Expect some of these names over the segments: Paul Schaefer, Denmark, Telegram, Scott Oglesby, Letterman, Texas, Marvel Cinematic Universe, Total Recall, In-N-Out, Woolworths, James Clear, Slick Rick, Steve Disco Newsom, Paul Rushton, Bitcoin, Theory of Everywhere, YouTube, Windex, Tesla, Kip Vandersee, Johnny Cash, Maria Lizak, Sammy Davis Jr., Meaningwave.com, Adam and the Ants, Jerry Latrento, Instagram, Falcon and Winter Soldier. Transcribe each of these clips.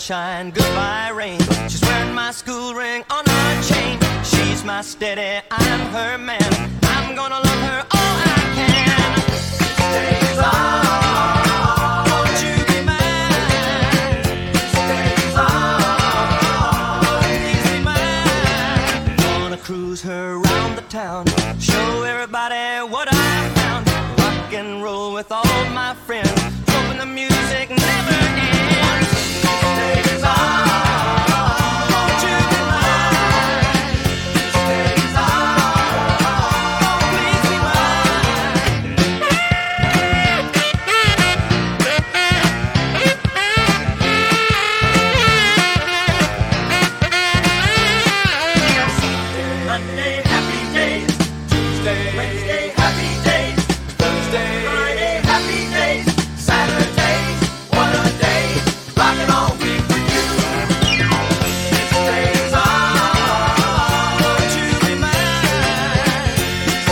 sunshine, goodbye rain. She's wearing my school ring on her chain. She's my steady, I'm her man. I'm gonna love her all I can. Days are. Cruise her around the town, show everybody what I found. Rock and roll with all my friends, hoping the music never ends. Days are to be mine. Days are, please be mine. Monday, happy days. Tuesday, Wednesday, happy days. Thursday, Friday, happy days. Saturday, what a day. Rockin' all week with you. Days are to be mine.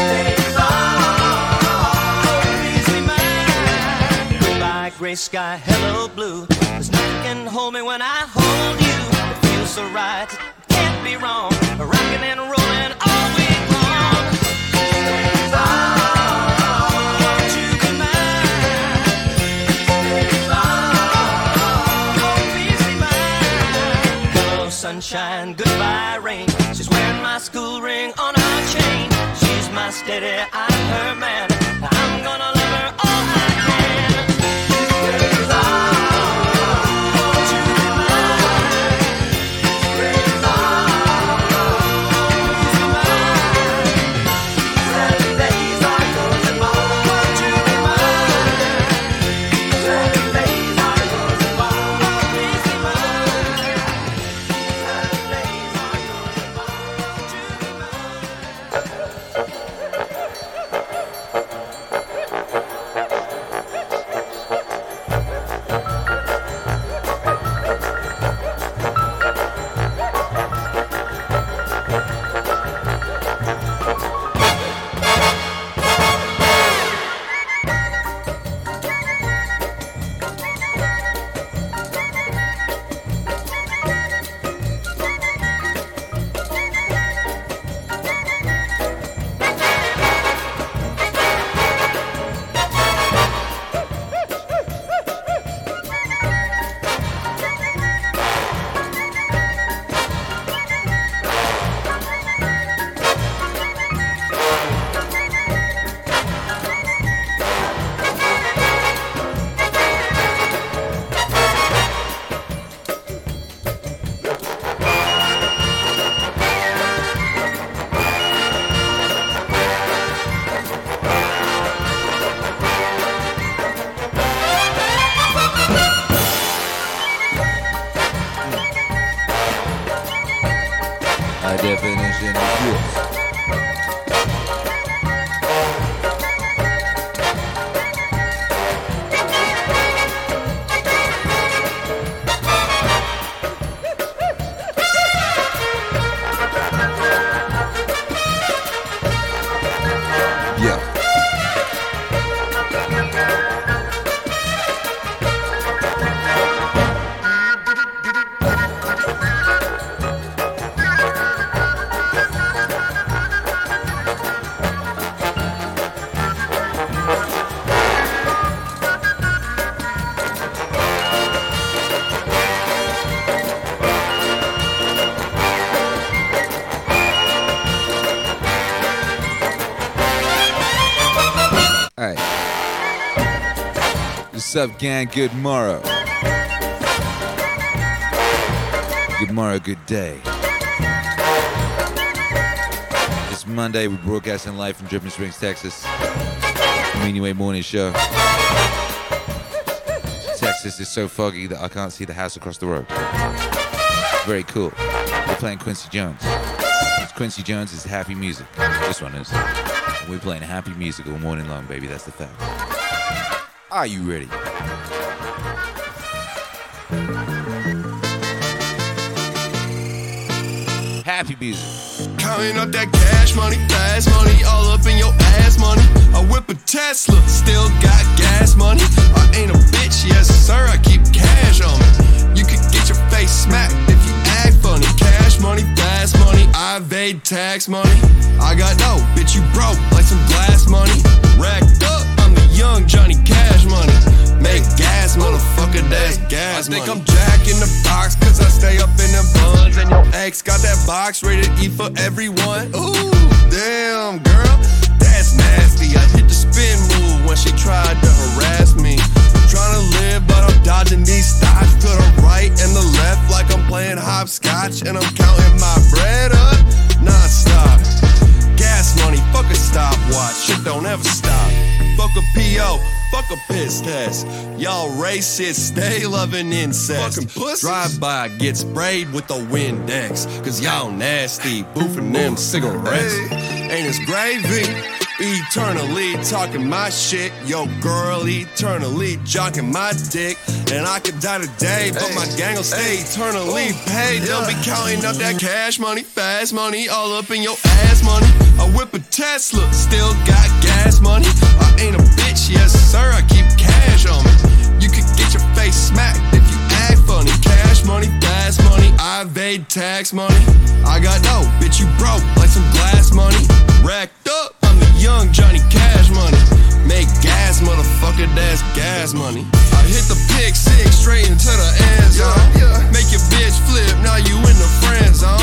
Days are, please be mine. Goodbye, gray sky, hello, blue. There's nothing can hold me when I hold you. It feels so right, it can't be wrong. Rockin' and rollin'. Sunshine, goodbye rain. She's wearing my school ring on her chain. She's my steady, I'm her man. I'm gonna love her all I can. Days are to be mine. Days are, please be mine. Saturdays are yours and mine. To be mine. Saturdays are yours and mine. Please be mine. What's up, gang? Good morrow. Good morrow, good day. It's Monday. We're broadcasting live from Dripping Springs, Texas. Meaningwave Morning Show. Texas is so foggy that I can't see the house across the road. Very cool. We're playing Quincy Jones. Quincy Jones is happy music. This one is. And we're playing happy music all morning long, baby. That's the fact. Are you ready? Happy music. Counting up that cash money, fast money, all up in your ass money. I whip a Tesla, still got gas money. I ain't a bitch, yes sir, I keep cash on me. You could get your tax money. I got dope, bitch, you broke like some glass money. Racked up, I'm the young Johnny Cash money. Make gas, motherfucker, that's gas money. I think I'm Jack in the box, cause I stay up in them buns. And your ex got that box rated E for everyone. Ooh, damn, girl, that's nasty. I hit the spin move when she tried to harass me. Tryna live, but I'm dodging these stocks to the right and the left like I'm playing hopscotch. And I'm counting my bread up non-stop. Gas money, fuck a stopwatch, shit don't ever stop. Fuck a P.O., fuck a piss test. Y'all racist, stay loving incest. Fucking pussies. Drive by, get sprayed with the Windex. Cause y'all nasty, boofing them cigarettes. Hey. Ain't as gravy. Eternally talking my shit, yo girl eternally jocking my dick. And I could die today, but my gang'll stay eternally paid. They'll be counting up that cash money, fast money, all up in your ass money. I whip a Tesla, still got gas money. I ain't a bitch, yes sir, I keep cash on me. You could get your face smacked if you act funny. Cash money, fast money, I evade tax money. I got no, bitch you broke like some glass money. Racked up, I'm the young Johnny Cash money. Make gas, motherfucker, that's gas money. I hit the pick six straight into the end zone. Make your bitch flip, now you in the friend zone.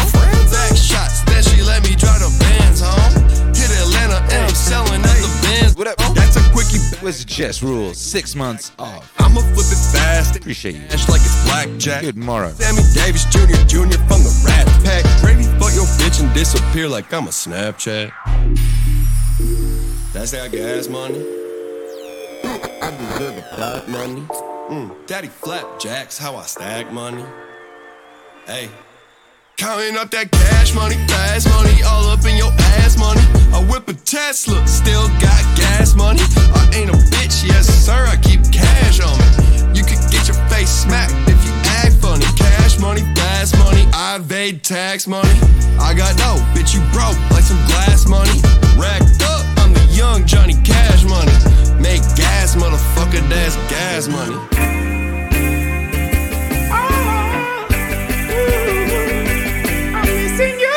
Back shots, then she let me drive the Benz home. Hit Atlanta and I'm selling out the Benz. What up? That's a quickie. It's just rules, 6 months off. I'ma flip it fast. Appreciate you. Ash like it's blackjack. Good morrow. Sammy Davis Jr. from the Rat Pack. Brady, fuck your bitch and disappear like I'm a Snapchat. That's that gas money. I deserve the pot money. Daddy flapjacks, how I stack money. Hey. Counting up that cash money, fast money, all up in your ass money. I whip a Tesla, still got gas money. I ain't a bitch, yes sir, I keep cash on me. You could get your face smacked if you act funny. Cash money, fast money, I evade tax money. I got no, bitch you broke like some glass money. Racked up, I'm the young Johnny Cash money. Make gas, motherfucker, that's gas money. Oh, ooh, I'm missing you.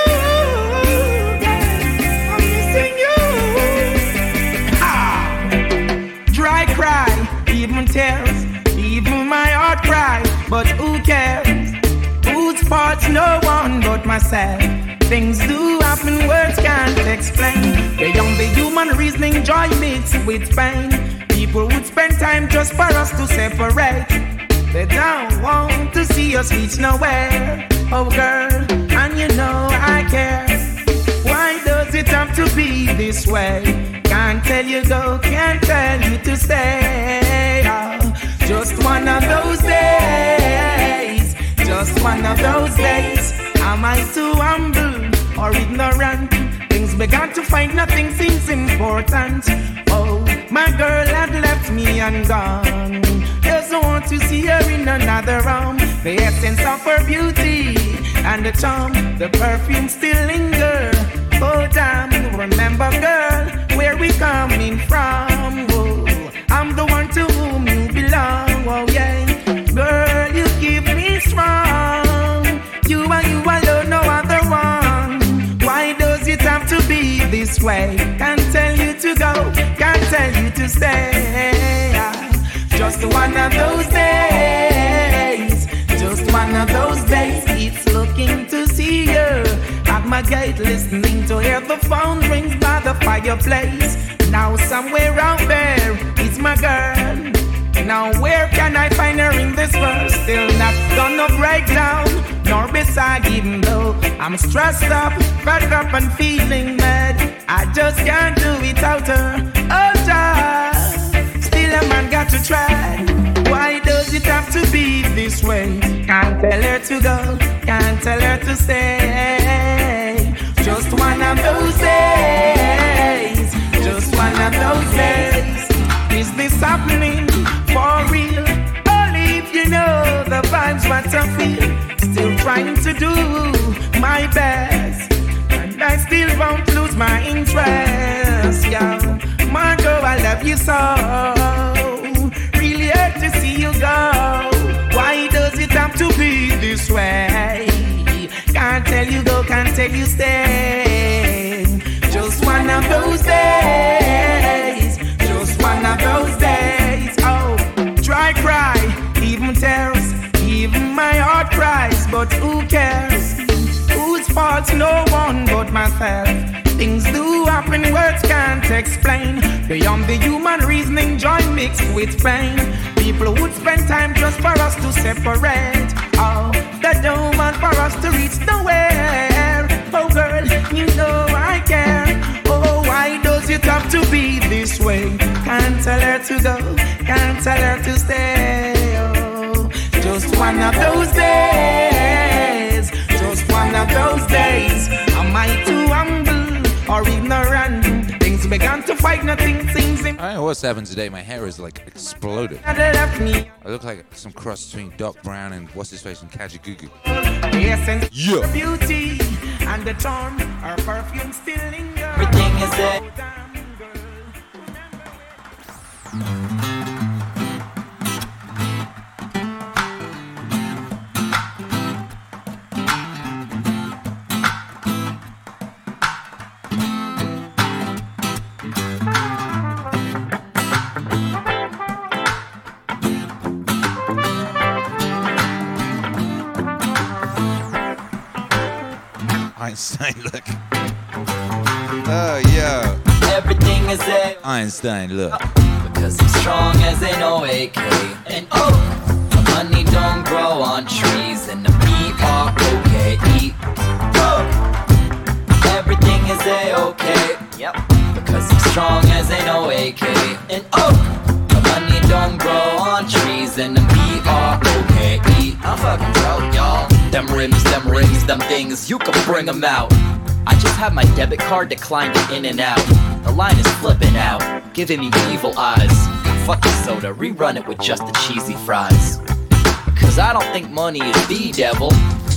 I'm missing you. Ha! Dry cry, even tears, even my heart cries. But who cares? Whose fault's no one but myself? Things do happen, words can't explain. Beyond the human reasoning, joy mixed with pain. People would spend time just for us to separate. They don't want to see us reach nowhere. Oh girl, and you know I care. Why does it have to be this way? Can't tell you go, can't tell you to stay. Oh, just one of those days. Just one of those days. Am I too humble or ignorant? Things began to find nothing seems important. Oh, my girl had left me and gone. Doesn't want to see her in another room. The essence of her beauty and the charm, the perfume still lingers. Oh damn, remember girl, where we coming from. Oh, I'm the one to whom you belong. Oh yeah, girl, you keep me strong. You alone, no other one. Why does it have to be this way? Can't tell you to go, can't tell you to stay. Just one of those days. Just one of those days. It's looking to see you at my gate, listening to hear the phone rings by the fireplace. Now somewhere out there is my girl. Now where can I find her in this world? Still not gonna break down, nor beside, even though I'm stressed up, fed up and feeling mad. I just can't do without her. Oh child, still a man got to try. Why does it have to be this way? Can't tell her to go, can't tell her to stay. Just one of those days. Just one of those days. Is this happening for real? Only if you know the vibes what I feel. Still trying to do my best, and I still won't lose my interest. Yeah, my girl, I love you so. Really hurt to see you go. Why does it have to be this way? Can't tell you go, can't tell you stay. days, just one of those days. Oh, dry cry, even tears, even my heart cries, but who cares? Whose fault's no one but myself. Things do happen, words can't explain. Beyond the human reasoning, joy mixed with pain. People would spend time just for us to separate. Oh, that don't want for us to reach nowhere. Oh girl, you know I care. Oh, why does it have to be this way? Can't tell her to go, can't tell her to stay. Oh, just one of those days, just one of those days. Am I too humble or ignorant? Things began to fight, nothing seems in. I don't know what's happened today. My hair is like exploded. I look like some cross between Doc Brown and what's his face from Kajagoogoo. Yes, yeah. Beauty. And the charm, our perfume still lingers. Everything is there. Einstein, look. Oh, yeah. Everything is there. Einstein, look. Because I'm strong as an OAK. And oh, the money don't grow on trees. And the B-R-O-K-E. Oh, everything is there, okay. Yep. Because I'm strong as an OAK. And oh, the money don't grow on trees. And the B-R-O-K-E. I'm fucking broke, y'all. Them rims, them things, you can bring them out. I just had my debit card declined to In-N-Out. The line is flipping out, giving me evil eyes. Fuck the soda, rerun it with just the cheesy fries. Cause I don't think money is the devil.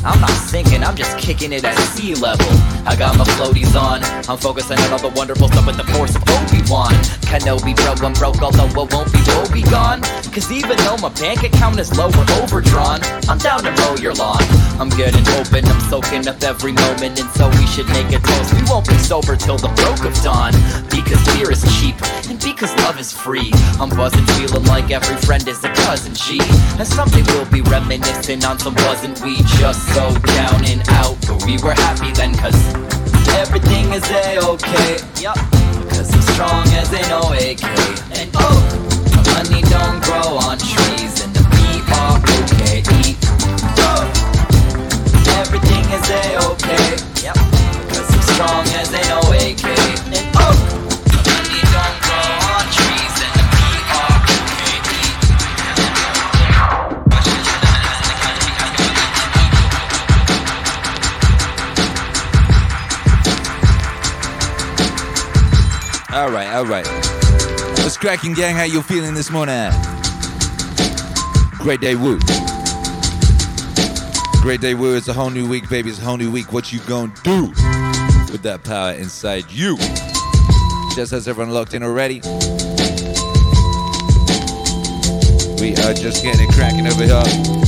I'm not sinking, I'm just kicking it at sea level. I got my floaties on, I'm focusing on all the wonderful stuff with the force of Obi-Wan. Kenobi bro, I'm broke, although I won't be woebegone. Cause even though my bank account is low or overdrawn, I'm down to mow your lawn. I'm getting open, I'm soaking up every moment, and so we should make a toast. We won't be sober till the broke of dawn. Because beer is cheap, and because love is free. I'm buzzing, feeling like every friend is a cousin, G. And someday we'll be reminiscing on some wasn't we just so down and out, but we were happy then, cause everything is A-okay. Yup, because I'm strong as an OAK. And oh, the money don't grow on trees. And the B-R-O-K-E. Oh, everything is A-okay. Yup, because I'm strong as an OAK. And oh, the money don't grow on trees. And the Alright, alright. What's cracking, gang? How you feeling this morning? Great day, woo. Great day, woo. It's a whole new week, baby. It's a whole new week. What you gonna do with that power inside you? Just as everyone locked in already. We are just getting it cracking over here.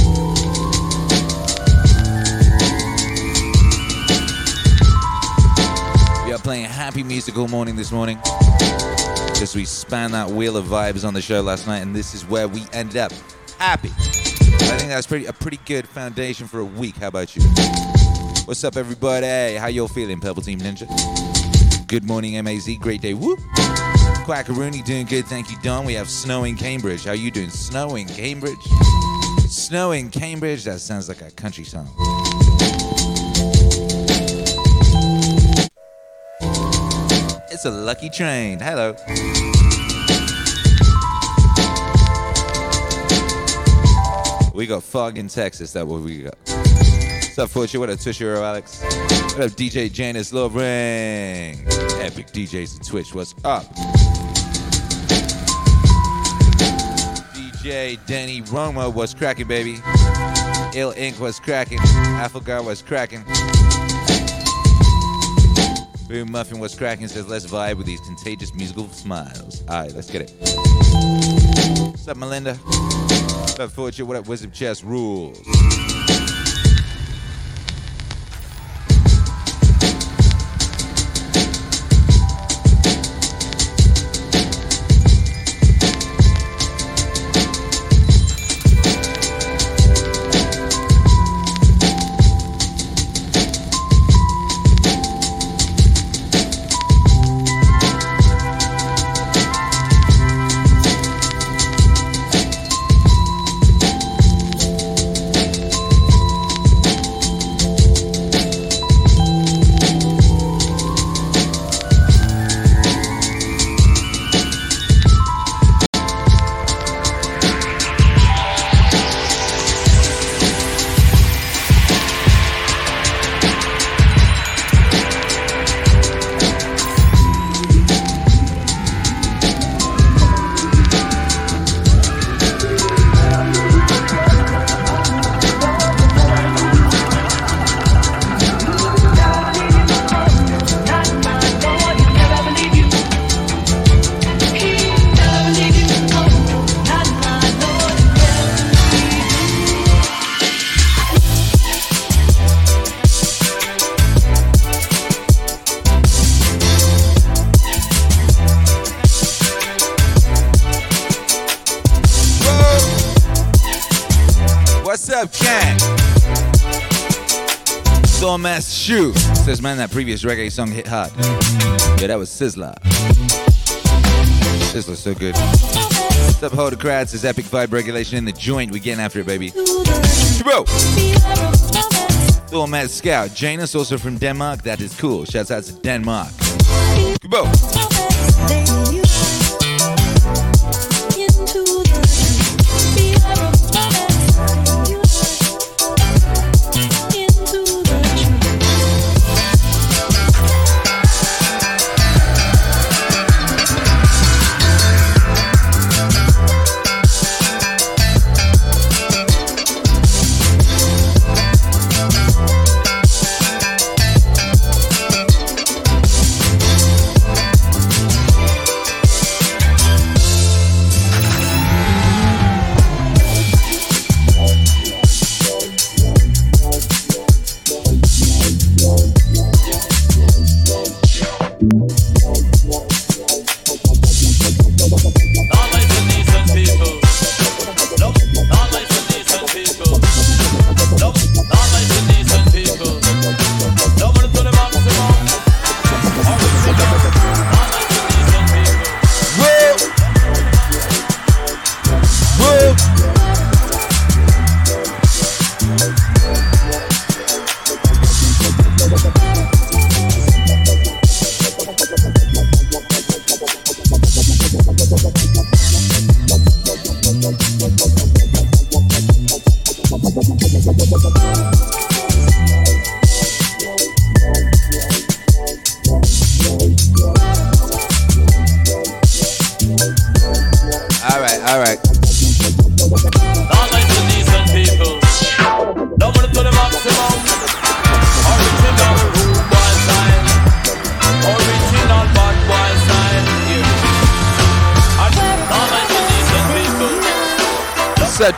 Playing happy musical morning this morning because we span that wheel of vibes on the show last night, and this is where we ended up. Happy. I think that's a pretty good foundation for a week. How about you? What's up, everybody? How y'all feeling, Purple Team Ninja? Good morning, MAZ. Great day. Whoop. Quackaroony doing good. Thank you, Don. We have snow in Cambridge. How you doing? Snow in Cambridge. Snow in Cambridge. That sounds like a country song. It's a lucky train. Hello. We got fog in Texas. That's what we got. What's up, Fortune? What up, Tushiro Alex? What up, DJ Janice Lovering? Epic DJs and Twitch. What's up? DJ Denny Roma. What's cracking, baby? Ill Ink. What's cracking? Affogar. What's cracking? Boom Muffin, what's cracking? Says, let's vibe with these contagious musical smiles. All right, let's get it. What's up, Melinda? What's up, Fortune? What up, Wisdom Chess Rules? Webcam. Dumbass Shoe says, man, that previous reggae song hit hard. Yeah, that was Sizzler. Sizzler's so good. What's up, Holder Crowd? Says epic vibe regulation in the joint. We getting after it, baby. Bro. Dumbass Scout. Janus, also from Denmark. That is cool. Shouts out to Denmark. Bo.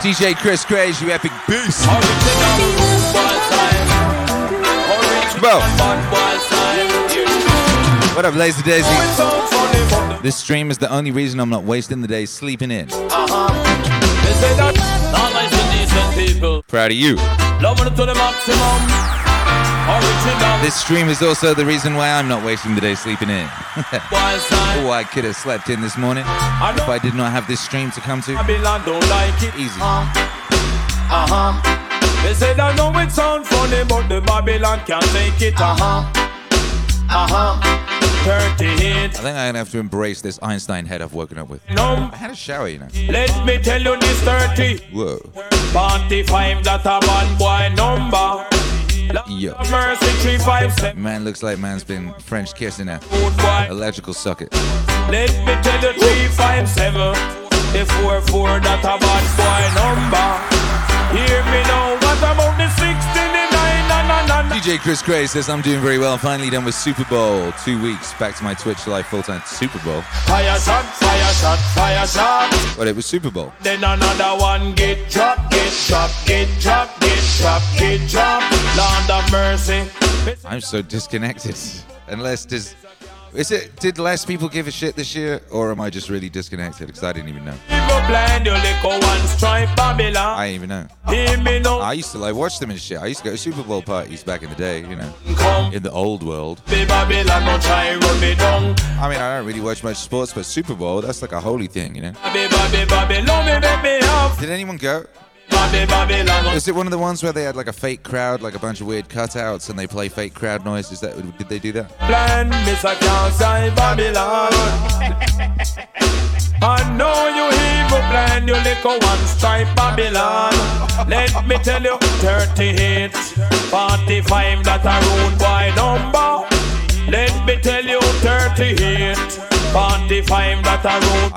DJ Chris Craze, you epic beast. Bro. What up, Lazy Daisy? This stream is the only reason I'm not wasting the day sleeping in. Proud of you. This stream is also the reason why I'm not wasting the day sleeping in. Oh, I could have slept in this morning if I did not have this stream to come to. Easy. They said I know it sounds funny, but the Babylon can't take it. I think I'm gonna have to embrace this Einstein head I've woken up with. I had a shower, you know. Let me tell you this 30. Whoa. 45, that's a bad boy number. Yo. Man looks like man's been French kissing an electrical socket. Let me tell you 357 the 44 that a bad boy number. Hear me now, what about the 69? DJ Chris Craze says I'm doing very well. Finally done with Super Bowl. 2 weeks back to my Twitch live full time. Super Bowl. Fire shot, fire shot, fire shot. But it was Super Bowl. Then another one get dropped, get dropped, get dropped, get dropped, get dropped. Land of mercy. I'm so disconnected. Unless does is it did less people give a shit this year, or am I just really disconnected? Because I didn't even know. I didn't even know. I used to like watch them and shit. I used to go to Super Bowl parties back in the day, you know, in the old world. I mean, I don't really watch much sports, but Super Bowl, that's like a holy thing, you know. Did anyone go? Is it one of the ones where they had like a fake crowd, like a bunch of weird cutouts, and they play fake crowd noise? Is that did they do that? Plan, Mr. Council, Babylon. I know you evil plan, you little one stripe Babylon. Let me tell you, 38, 45, that a rude boy number. Let me tell you, 38. I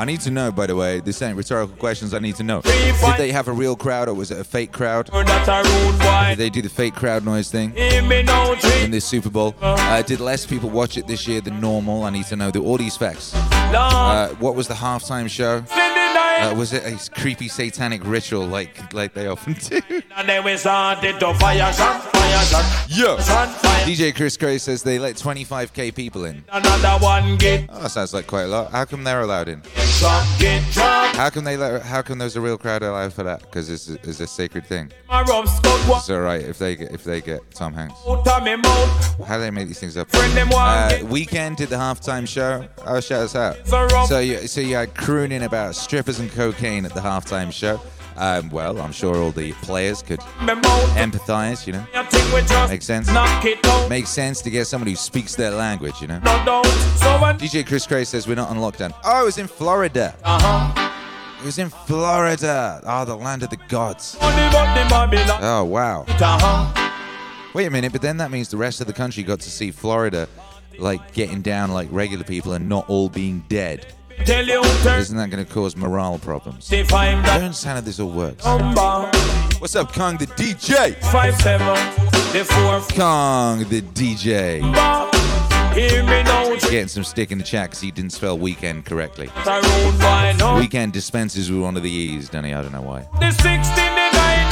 need to know, by the way, this ain't rhetorical questions, I need to know. Did they have a real crowd or was it a fake crowd? Did they do the fake crowd noise thing in this Super Bowl? Did less people watch it this year than normal? I need to know all these facts. What was the halftime show? Was it a creepy satanic ritual like they often do? DJ Chris Gray says they let 25,000 people in. Oh, that sounds like quite a lot. How come they're allowed in? How come there's a real crowd allowed for that? Because it's a sacred thing. It's alright if they get Tom Hanks. How do they make these things up? Weekend did the halftime show. Oh, shout us out. So you had crooning about strippers and cocaine at the halftime show. Well, I'm sure all the players could empathize, you know. Makes sense. Makes sense to get somebody who speaks their language, you know. DJ Chris Gray says we're not on lockdown. Oh, it was in Florida. It was in Florida. Oh, the land of the gods. Oh, wow. Wait a minute, but then that means the rest of the country got to see Florida, like, getting down like regular people and not all being dead. Isn't that going to cause morale problems? I don't understand how this all works. What's up, Kong the DJ? Kong the DJ. Getting some stick in the chat because he didn't spell weekend correctly. Weekend dispenses with one of the E's, Danny. I don't know why.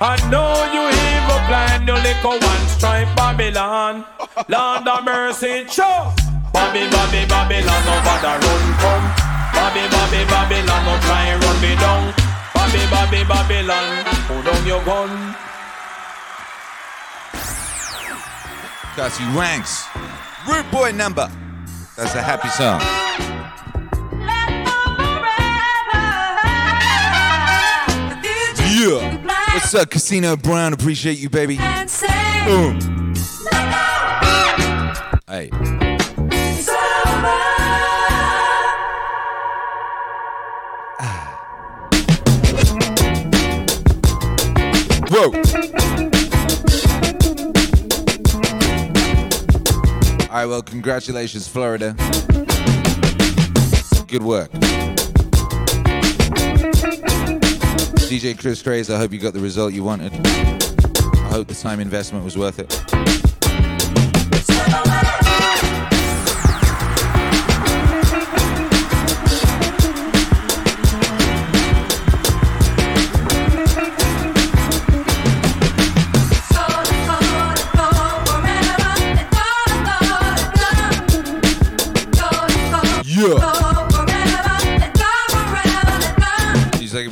I know you evil plan, you little one strike Babylon. Land of mercy, show. Bobby, Bobby, Babylon, over the run come. Bobby, Bobby, Babylon, no try and run me down. Bobby, Bobby, Babylon, hold on your gun. Cause you ranks. Rude boy number. That's a happy song. Yeah. What's up, Casino Brown? Appreciate you, baby. Hey. Whoa. All right, well, congratulations, Florida. Good work. DJ Chris Craze, I hope you got the result you wanted. I hope the time investment was worth it.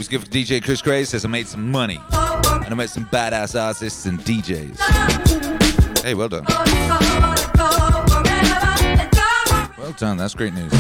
Good for DJ Chris Gray. Says I made some money and I met some badass artists and DJs. Hey, well done. Well done, that's great news.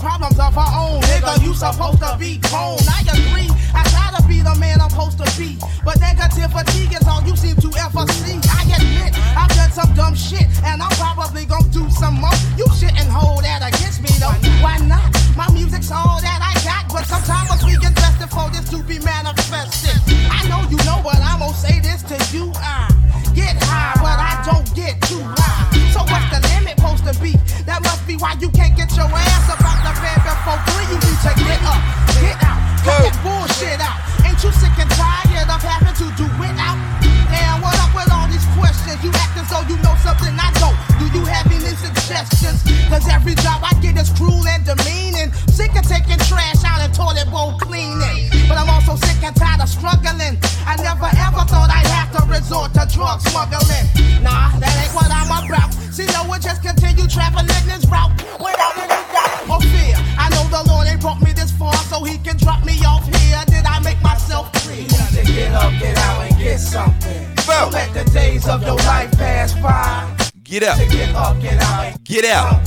Problems of our own, nigga, you supposed to be grown. I agree, I try to be the man I'm supposed to be, but negative fatigue is all you seem to ever see. I admit I've done some dumb shit, and I'm probably gonna do some more. You shouldn't hold that against me though. Why not? My music's all that I got, but sometimes we get tested for this to be manifested. I know you know, but I'm gonna say this to you. I get high, but I don't get too high. So what's the limit supposed to be? That must be why you can't get your ass up out the bed before 3. You need to get up, get out, cut that bullshit out. Ain't you sick and tired of having to do without? And what up with all these questions? You act as though you know something I don't. Do you have any suggestions? Cause every job I get is cruel and demeaning. Sick of taking trash out and toilet bowl cleaning. But I'm also sick and tired of struggling. I never ever thought I'd have to resort to drug smuggling. Nah, that ain't what I'm about. See, no one just continue traveling this route without any doubt or fear. I know the Lord ain't brought me this far so he can drop me off here. Did I make myself clear? You need to get up, get out, and get something. Don't let the days of your life pass by. Get up. Get up, get out. Get out.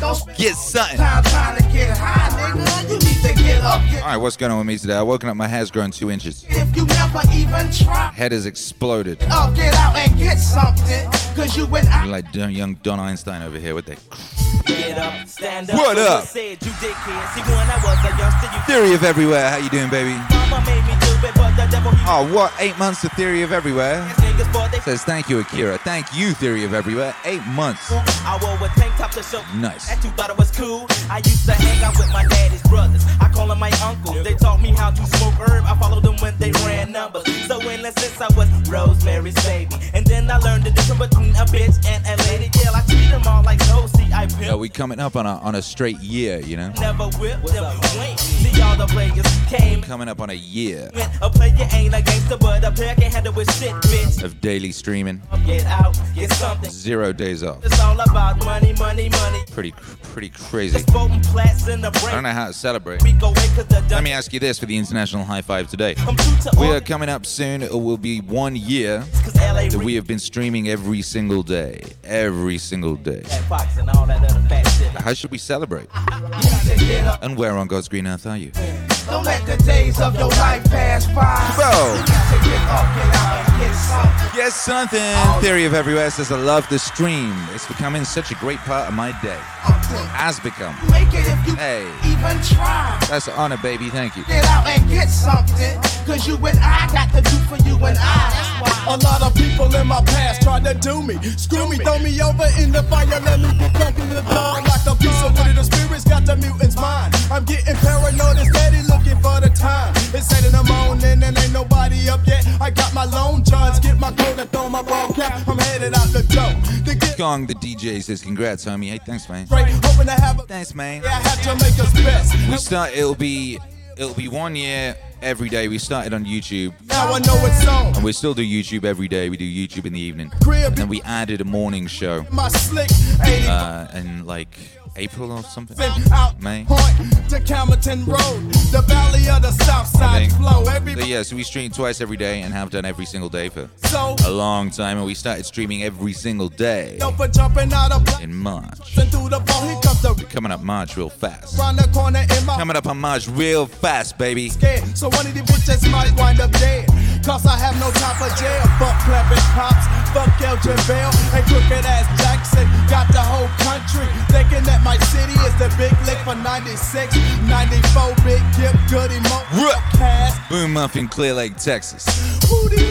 Don't spend get something. Time trying to get high, nigga. You need to get up. All right, what's going on with me today? I woken up, my hair's grown 2 inches. If you never even try. Head has exploded. Get up, get out, and get something. Cause you went out. You're like young Don Einstein over here with that. Get up, stand up. What up? Theory of Everywhere. How you doing, baby? Oh, what? 8 months to Theory of Everywhere? Says thank you, Akira. Thank you, Theory of Everywhere. 8 months. Nice. That 2 bottle was cool. I used to hang out with my daddy's brothers. I call them my uncles. They taught me how to smoke herb. I followed them when they ran numbers. So endless since I was Rosemary's baby. And then I learned the difference between a bitch and a lady. Yeah, I treat them all like those. See, I pimp. Yeah, we coming up on a straight year, you know? Never whip them. See, all the players came. Coming up on a year. A player ain't a gangster, but a player can handle with shit, bitch. Of daily streaming. Get out, get something. 0 days off. It's all about money. Pretty crazy. I don't know how to celebrate. Let me ask you this for the International High Five today. We are coming up soon. It will be 1 year that we have been streaming every single day. Every single day. How should we celebrate? And where on God's green earth are you? Don't let the days of your life pass by. Bro. Yes, something. Theory of Everywhere says I love the stream. It's becoming such a great part of my day. Has become. Hey. That's an honor, baby. Thank you. Get out and get something. Cause you and I got to do for you and I. That's why. A lot of people in my past tried to do me. Screw me, throw me over in the fire. Let me get back in the dawn. Like a piece of wood in the spirit's got the mutant's mind. I'm getting paranoid and steady looking for the time. It's 8 in the morning and ain't nobody up yet. I got my lone johns, get my coat and throw my ball cap. I'm headed out the door. Gong, the DJ says, congrats, homie. Hey, thanks, man. Thanks, man. Yeah, I have Jamaica's best. We start, it'll be 1 year every day. We started on YouTube. Now I know it's on. And we still do YouTube every day. We do YouTube in the evening. And then we added a morning show. My slick. And like April or something. May. So yeah, so we stream twice every day and have done every single day for a long time. And we started streaming every single day in March. We're coming up March real fast. Coming up on March real fast, baby. So one of these bitches might wind up dead. Cause I have no time for jail. Fuck clapping pops, fuck Elgin Bell and crooked ass Jackson. Got the whole country thinking that my city is the big lick for 96, 94, big Gip, goody mo. Cast. Boom up in Clear Lake, Texas.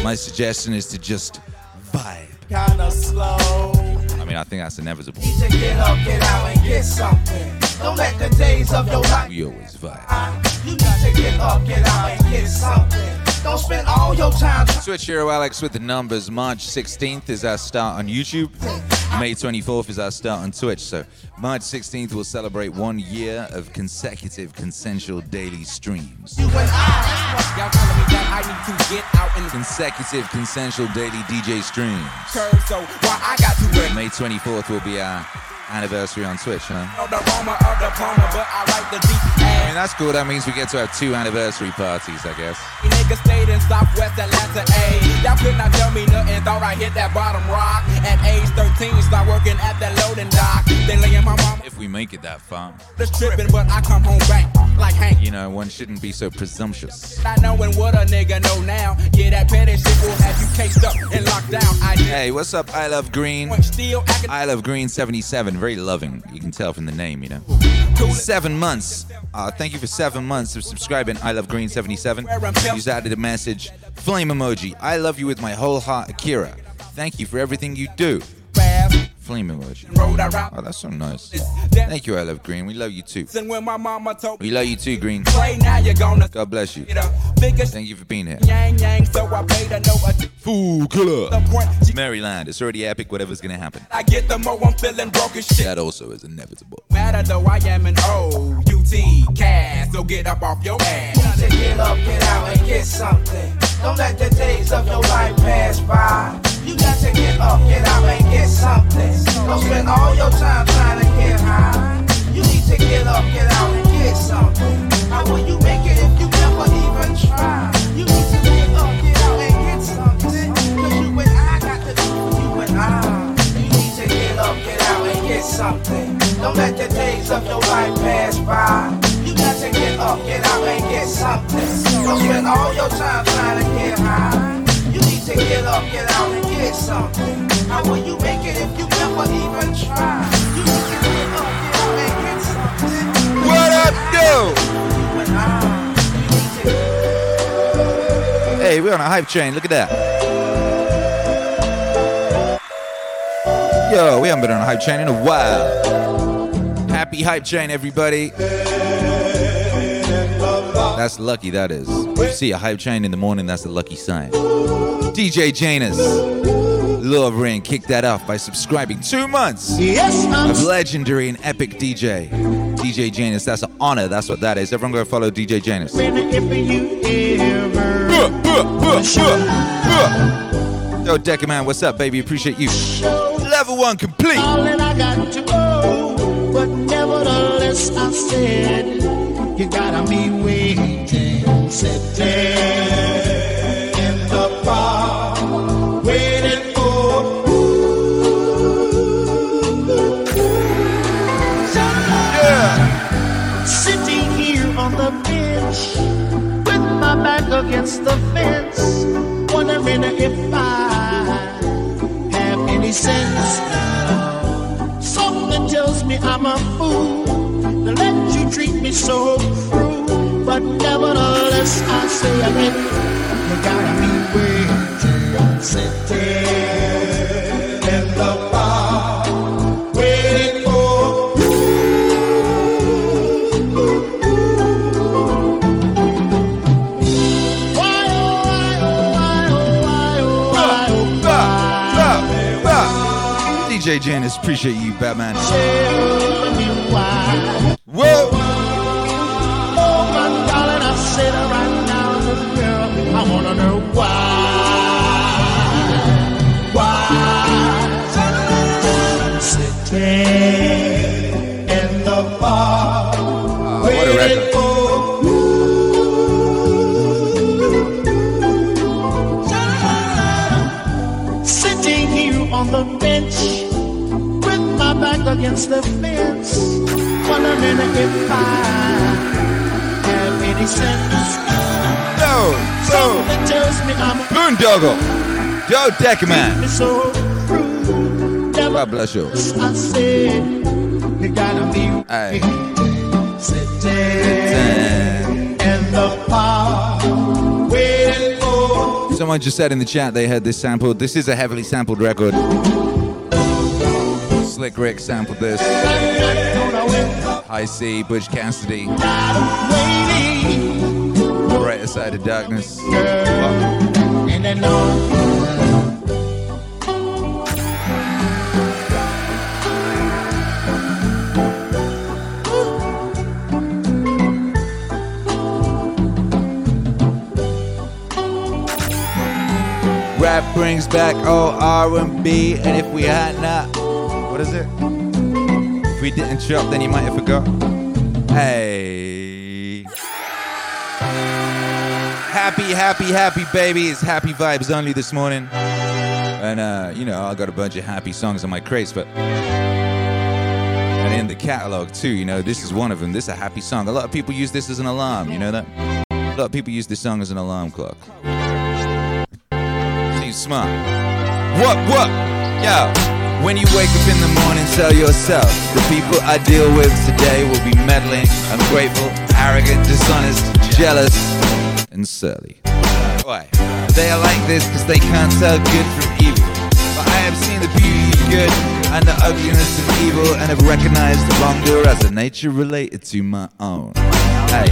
My suggestion is to just vibe. Kinda slow. I mean, I think that's inevitable. Get up, get out, and get something. Don't let the days of your life. We always vibe. You need to get up, get out, and get something. Don't spend all your time. Switch Hero Alex with the numbers. March 16th is our start on YouTube. May 24th is our start on Twitch. So March 16th we'll celebrate 1 year of consecutive consensual daily streams. Consecutive consensual daily DJ streams. May 24th will be our anniversary on Twitch, huh? diploma, but I like the deep ass. I mean, that's cool. That means we get to have two anniversary parties, I guess. You niggas stayed in Southwest Atlanta, ayy. Y'all could not tell me nothing, thought I hit that bottom rock. At age 13, start working at that loading dock. Then laying my mama. If we make it that far. Just tripping, but I come home back like Hank. You know, one shouldn't be so presumptuous. Not knowing what a nigga know now. Yeah, that petty shit will have you cased up and locked down. Hey, what's up, I Love Green? I Love Green 77, very loving. You can tell from the name, you know. 7 months. Thank you for 7 months of subscribing, I Love Green 77. He's added a message. Flame emoji. I love you with my whole heart, Akira. Thank you for everything you do. Flame emoji. Oh, that's so nice. Thank you, I Love Green. We love you too. We love you too, Green. God bless you. Thank you for being here. Food killer. Maryland. It's already epic. Whatever's gonna happen. That also is inevitable. Matter though, I am an OUT cast. So get up off your ass. Get up, get out, and get something. Don't let the days of your life pass by. You got to get up, get out, and get something. Don't spend all your time trying to get high. You need to get up, get out, and get something. How will you make it if you never even try? You need to get up, get out, and get something. Cause you and I got to do you and I. You need to get up, get out, and get something. Don't let the days of your life pass by. You got to get up, get out, and get something. Don't spend all your time trying to get high. To get up, get out, and get something. How will you make it if you never even try? You need to get up, get out, and get something. What up, dude? Hey, we're on a hype train. Look at that. Yo, we haven't been on a hype train in a while. Happy hype train, everybody. That's lucky, that is. If you see a hype train in the morning, that's a lucky sign. DJ Janus, Love Ring, kicked that off by subscribing 2 months. Yes, of legendary and epic DJ. DJ Janus, that's an honor, that's what that is. Everyone go follow DJ Janus. Yo, Decker Man, what's up, baby? Appreciate you. Level 1 complete. All that I got to go, but nevertheless I said, you gotta be waiting, sit there in the bar. With my back against the fence, wondering if I have any sense. Something tells me I'm a fool to let you treat me so cruel, but nevertheless I say again, you gotta be waiting, sitting in the bar. DJ Janus, appreciate you, Batman. Whoa! Oh, my darling, I said right now, little girl, I wanna know why sitting in the bar. What a record. Sitting here on the bench. Back against the fence, wondering if I have any sense. Yo, something tells me I'm a boondoggle. Yo, Deckman. So God bless you. I said, you gotta be waiting, sitting in the park, waiting for. Someone just said in the chat they heard this sample. This is a heavily sampled record. Slick Rick sampled this. High C, Butch Cassidy. Brighter Side of Darkness. Rap brings back old R&B, and if we had not. What is it? If we didn't show up, then you might have forgot. Hey. Happy, baby. It's happy vibes only this morning. And, you know, I got a bunch of happy songs on my crates, but... And in the catalog, too, you know, this is one of them. This is a happy song. A lot of people use this as an alarm, you know that? A lot of people use this song as an alarm clock. Seems smart. What? Yo. When you wake up in the morning, tell yourself the people I deal with today will be meddling, ungrateful, arrogant, dishonest, jealous, and surly. Why? They are like this because they can't tell good from evil. But I have seen the beauty of good and the ugliness of evil and have recognized the wrongdoer as a nature related to my own. Hey,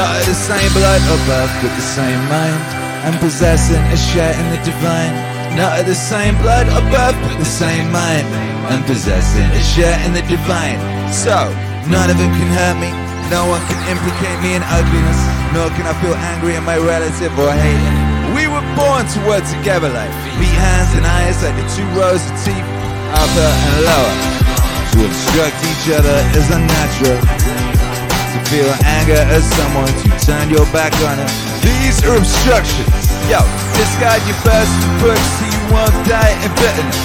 not of the same blood or birth, but the same mind, and possessing a share in the divine. Not of the same blood or birth, but the same mind, and possessing a share in the divine. So, none of them can hurt me, no one can implicate me in ugliness, nor can I feel angry at my relative or hating. We were born to work together like feet, hands and eyes, like the two rows of teeth, upper and lower. To obstruct each other is unnatural. To feel anger at someone, to turn your back on it. These are obstructions. Yo, discard your first books so you won't die in bitterness,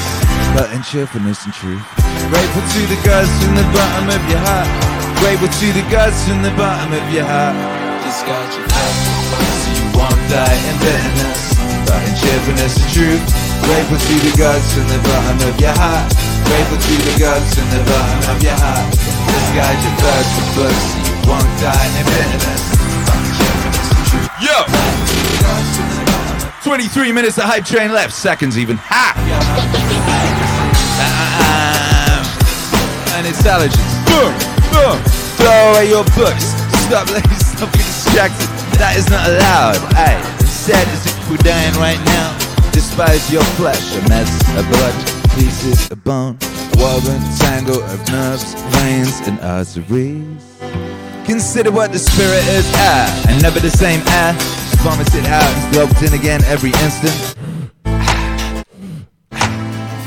but in cheerfulness and truth. Grateful to the gods from the bottom of your heart. Grateful to the gods from the bottom of your heart. Discard your first books so you won't die in bitterness, but in cheerfulness and truth. Grateful to the gods from the bottom of your heart. Grateful to the gods from the bottom of your heart. Discard your first books so you won't die in bitterness, but in cheerfulness and truth. Yo! 23 minutes of hype train left. Seconds even. Ha! And intelligence. Boom! Boom! Throw away your books. Stop letting yourself be distracted. That is not allowed. Aye. Instead, as if you were dying right now. Despise your flesh. A mess of blood. Pieces of bone. Woven tangle of nerves, veins, and arteries. Consider what the spirit is air, and never the same air. Vomit it out and sloped in again every instant.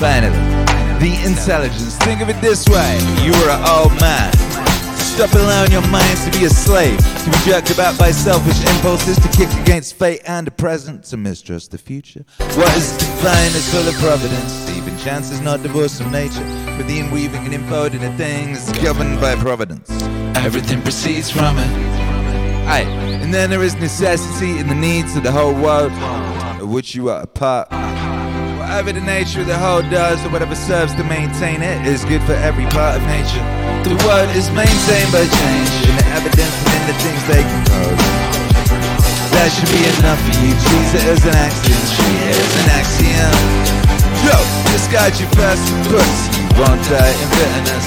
Finally, the intelligence. Think of it this way: you were an old man. Stop allowing your minds to be a slave, to be jerked about by selfish impulses, to kick against fate and the present, to mistrust the future. What is divine is full of providence. Even chance is not divorced from nature, but the inweaving and infolding of things is governed by providence. Everything proceeds from it. Aye. And then there is necessity in the needs of the whole world, of which you are a part. Whatever the nature of the whole does, or whatever serves to maintain it, is good for every part of nature. The world is maintained by change, and the evidence in the things they compose. That should be enough for you. Treat it as an axiom. Treat it as an axiom. Yo, discard your first books. You won't die in bitterness,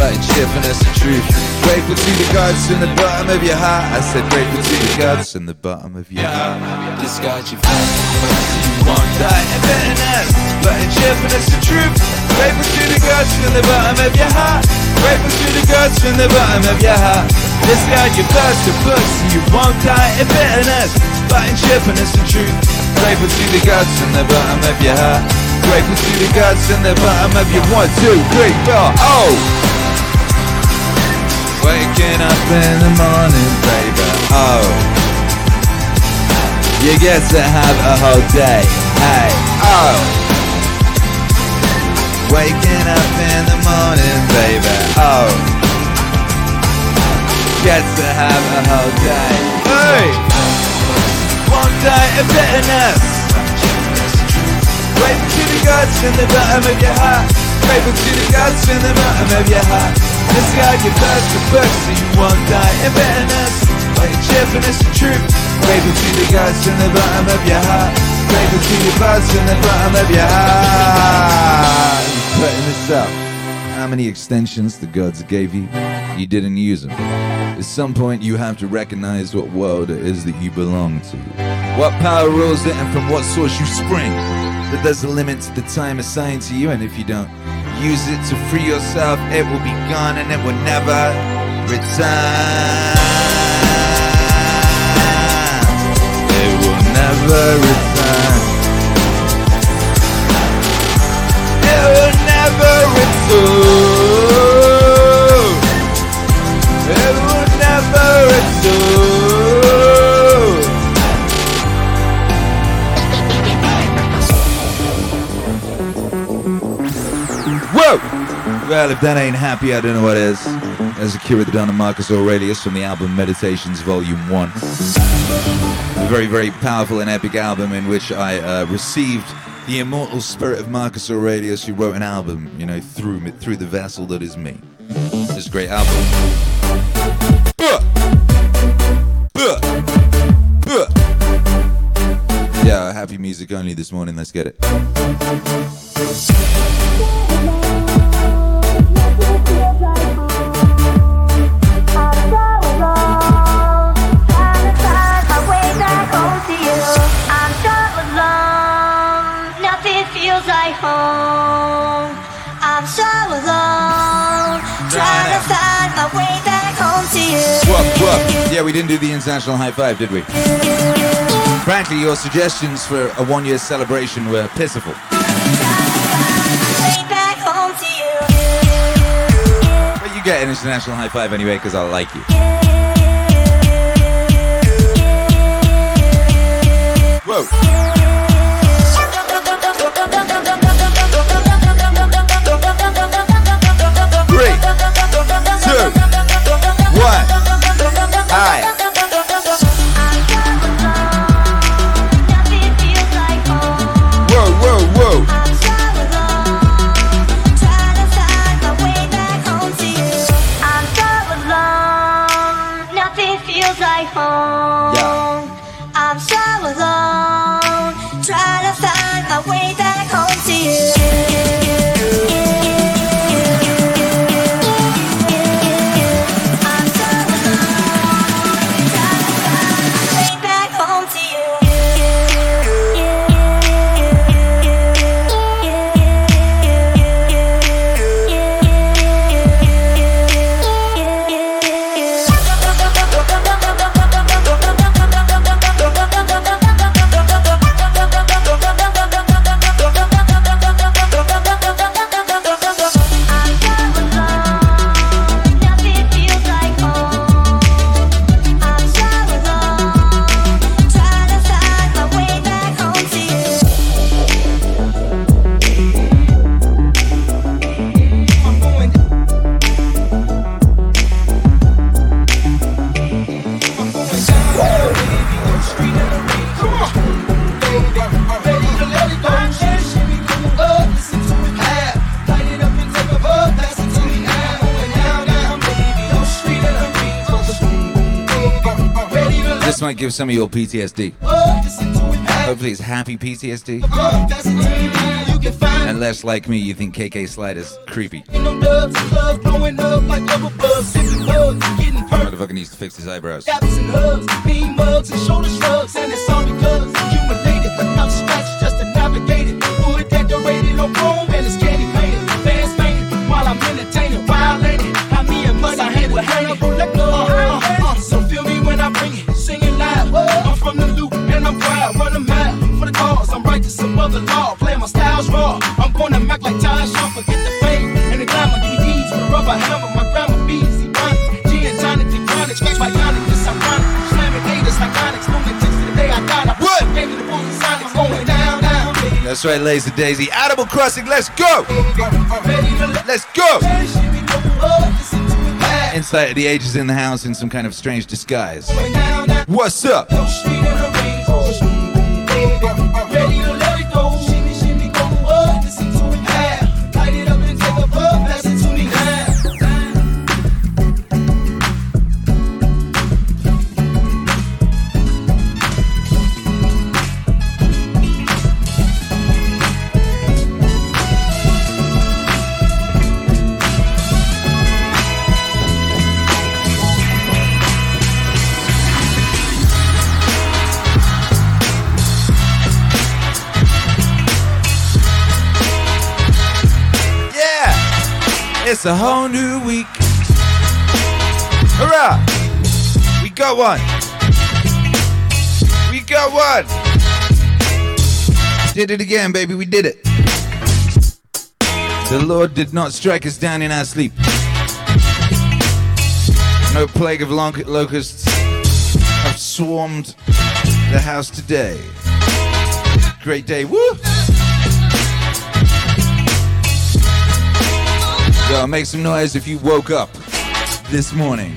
but in cheerfulness and truth. Grateful to the gods in the bottom of your heart. I said grateful to the gods in the bottom of your heart. Discard your past, you won't die in bitterness, but in cheerfulness and truth. Grateful to the gods in the bottom of your heart. Grateful to the gods in the bottom of your heart. Discard your first books, you won't die in bitterness, but in cheerfulness and truth. Grateful to the gods in the bottom of your heart. Grateful to the gods in the bottom of your 1, 2, 3, 4, oh! Waking up in the morning, baby, oh. You get to have a whole day, hey, oh. Waking up in the morning, baby, oh. Get to have a whole day, hey. One day of bitterness. Wait to the gods in the bottom of your heart. Wait to the gods in the bottom of your heart. Discard your thirst for books so you won't die in bitterness, but in cheerfulness and truth. Grateful to the gods in the bottom of your heart. Grateful to the gods in the bottom of your heart. You're putting this up. How many extensions the gods gave you? You didn't use them. At some point you have to recognize what world it is that you belong to. What power rules it and from what source you spring. But there's a limit to the time assigned to you, and if you don't use it to free yourself, it will be gone and it will never return. It will never return. It will never return. It Well, if that ain't happy, I don't know what is. That's Akira the Don and Marcus Aurelius from the album Meditations Volume 1. A very, very powerful and epic album in which I received the immortal spirit of Marcus Aurelius, who wrote an album, you know, through the vessel that is me. It's a great album. Yeah, happy music only this morning. Let's get it. Home. I'm so alone, trying to find my way back home to you. Yeah, we didn't do the international high five, did we? Frankly, your suggestions for a one-year celebration were pitiful. But you get an international high five anyway, because I like you. Whoa. Give some of your PTSD. Hopefully it's happy PTSD. Unless, like me, you think KK Slider's creepy. Motherfucker needs to fix his eyebrows. The law, play my styles raw. I'm gonna mac like Ty Shaw, forget the fame and the glamour. DVDs with a rubber hammer, my grandma beats. He runs G and Tonic, the chronic, scratch my tonic, it's ironic. Slamming haters, iconics, lunatics to the day I got. I what? Gave me the bulls and sonics, going down, down. That's right, Lazy Daisy. Animal Crossing, let's go! Let's go! Insight of the ages in the house in some kind of strange disguise. What's up? It's a whole new week. Hurrah! We got one. We got one. Did it again, baby. We did it. The Lord did not strike us down in our sleep. No plague of locusts have swarmed the house today. Great day. Woo! Yo, make some noise if you woke up this morning.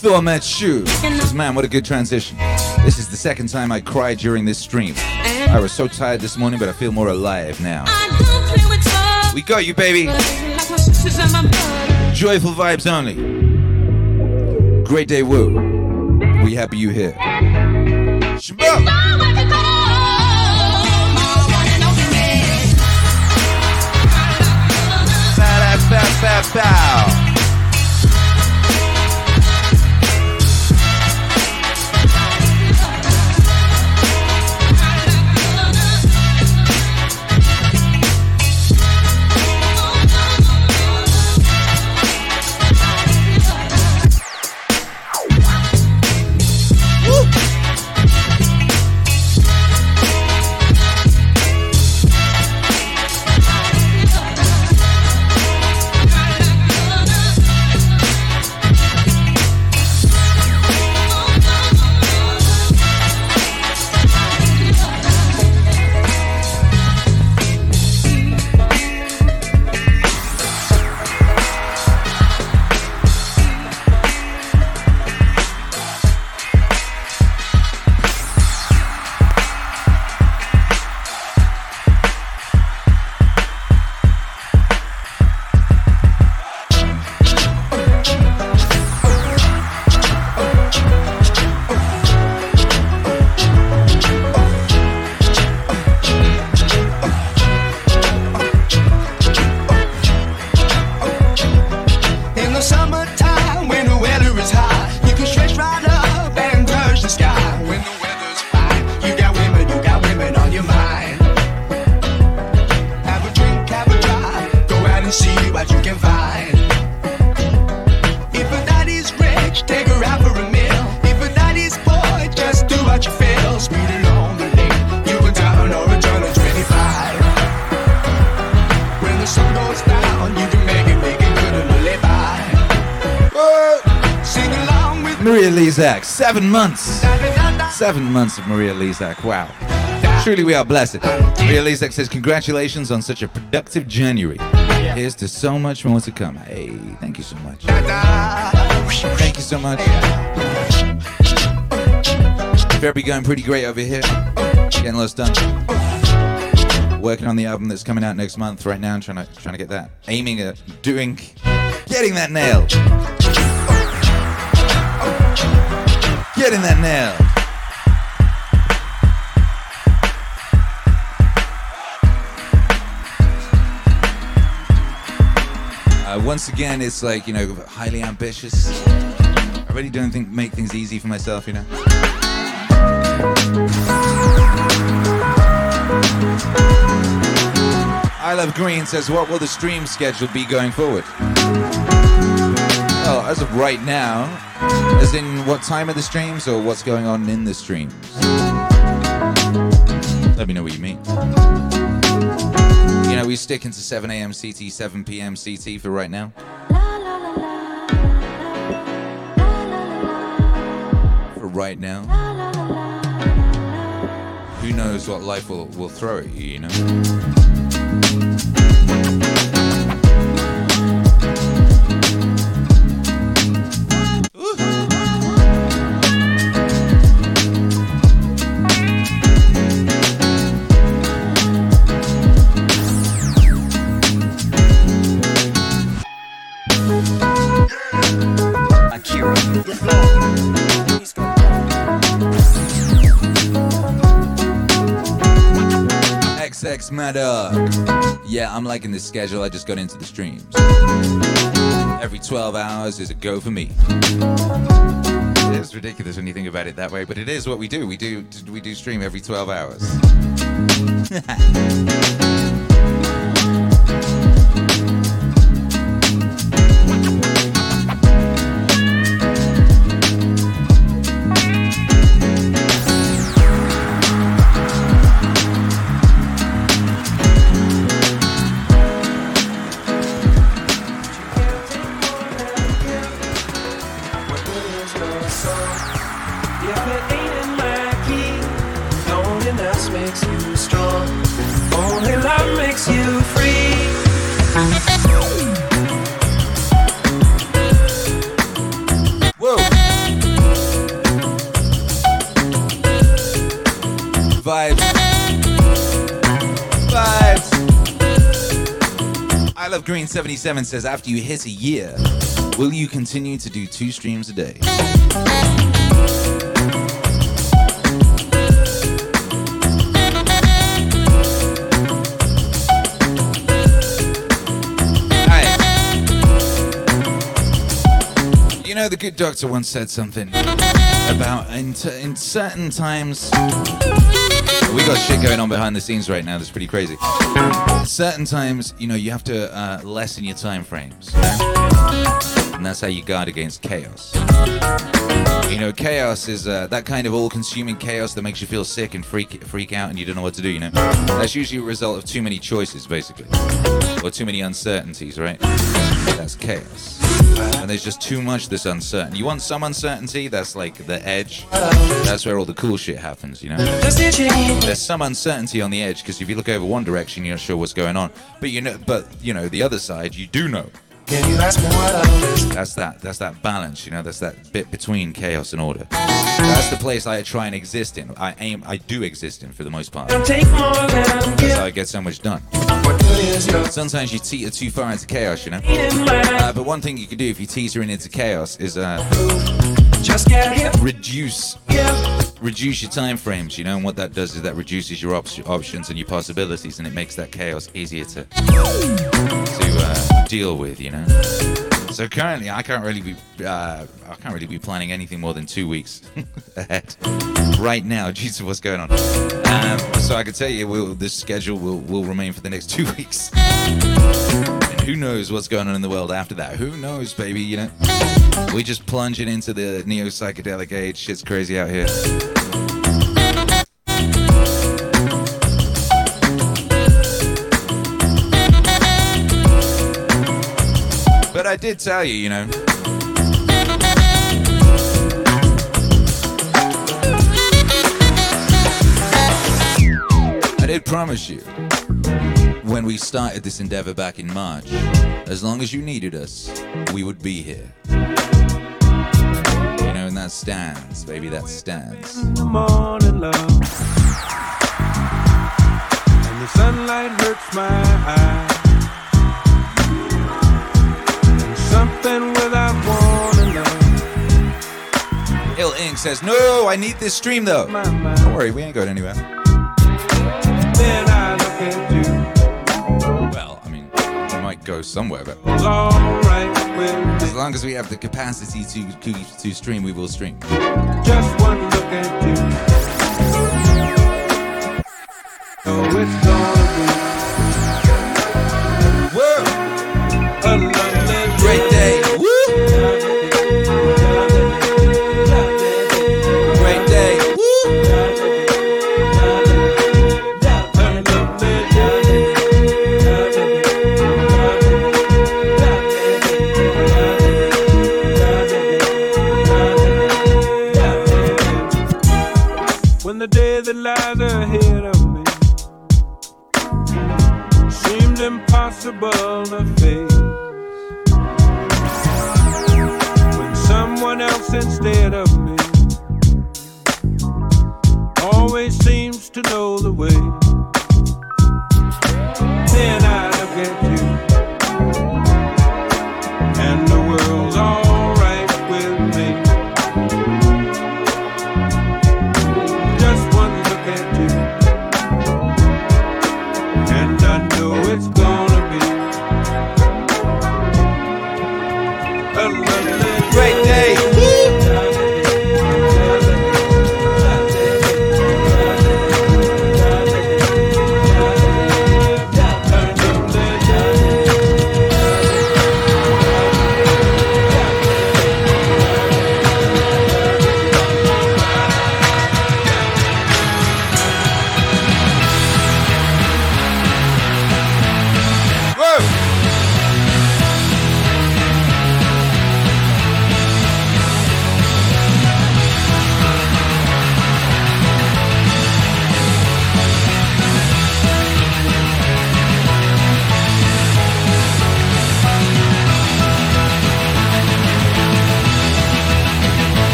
Throw on that shoe. Says, man, what a good transition. This is the second time I cried during this stream. I was so tired this morning, but I feel more alive now. We got you, baby. Joyful vibes only. Great day, woo. We happy you here. Shabam! Bow. Lizak, 7 months. 7 months of Maria Lizak. Wow. Truly we are blessed. Maria Lizak says, congratulations on such a productive January. Here's to so much more to come. Hey, thank you so much. Thank you so much. Therapy going pretty great over here. Getting lots done. Working on the album that's coming out next month right now. I'm trying to get that. Aiming at doing, getting that nail. Getting that nail. Once again, it's like, you know, highly ambitious. I really don't think make things easy for myself, you know. I Love Green says, what will the stream schedule be going forward? Well, as of right now, as in what time are the streams or what's going on in the streams? Let me know what you mean. You know, we stick into 7 a.m. CT, 7 p.m. CT for right now. For right now. Who knows what life will throw at you, you know? Akira the Don. He's gone. XX Maddock. Yeah, I'm liking this schedule. I just got into the streams. Every 12 hours is a go for me. It's ridiculous when you think about it that way, but it is what we do. We do stream every 12 hours. original song. Yeah, but ain't my key. Only love makes you strong. Only love makes you free. Whoa. Vibes. I Love Green 77 says, after you hit a year, will you continue to do 2 streams a day? Alright. You know, the good doctor once said something about in certain times. We got shit going on behind the scenes right now that's pretty crazy. Certain times, you know, you have to lessen your time frames. And that's how you guard against chaos. You know, chaos is that kind of all-consuming chaos that makes you feel sick and freak out and you don't know what to do, you know? That's usually a result of too many choices, basically. Or too many uncertainties, right? That's chaos. And there's just too much that's uncertain. You want some uncertainty? That's like the edge. That's where all the cool shit happens, you know? There's some uncertainty on the edge, because if you look over one direction, you're not sure what's going on. But you know, the other side, you do know. That's that balance, you know, that's that bit between chaos and order. That's the place I try and exist in. I do exist in for the most part. That's how I get so much done. Sometimes you teeter too far into chaos, you know. But one thing you could do if you teeter into chaos is reduce your time frames, you know, and what that does is that reduces your options and your possibilities, and it makes that chaos easier to deal with, you know. So currently, I can't really be planning anything more than 2 weeks ahead right now due to what's going on. So I can tell you, this schedule will remain for the next 2 weeks. And who knows what's going on in the world after that? Who knows, baby? You know, we're just plunging into the neo psychedelic age. Shit's crazy out here. But I did tell you, you know. I did promise you, when we started this endeavor back in March, as long as you needed us, we would be here. You know, and that stands, baby, that stands. Morning, love. And the sunlight hurts my eyes. Something without warning. Ill Ink says, no, I need this stream though. Don't worry, we ain't going anywhere. Then I look at you. Well, I mean, we might go somewhere, but it's all right with me. As long as we have the capacity to stream, we will stream. Just one look at you. Oh, it's all good. Whoa! Great day, woo! Great day, woo! When the day that lies ahead of me seemed impossible to face. Someone else instead of me always seems to know the way. Then I look at you, and the world's all right with me. Just one look at you, and I know it's gonna be a lovely great day. Woo!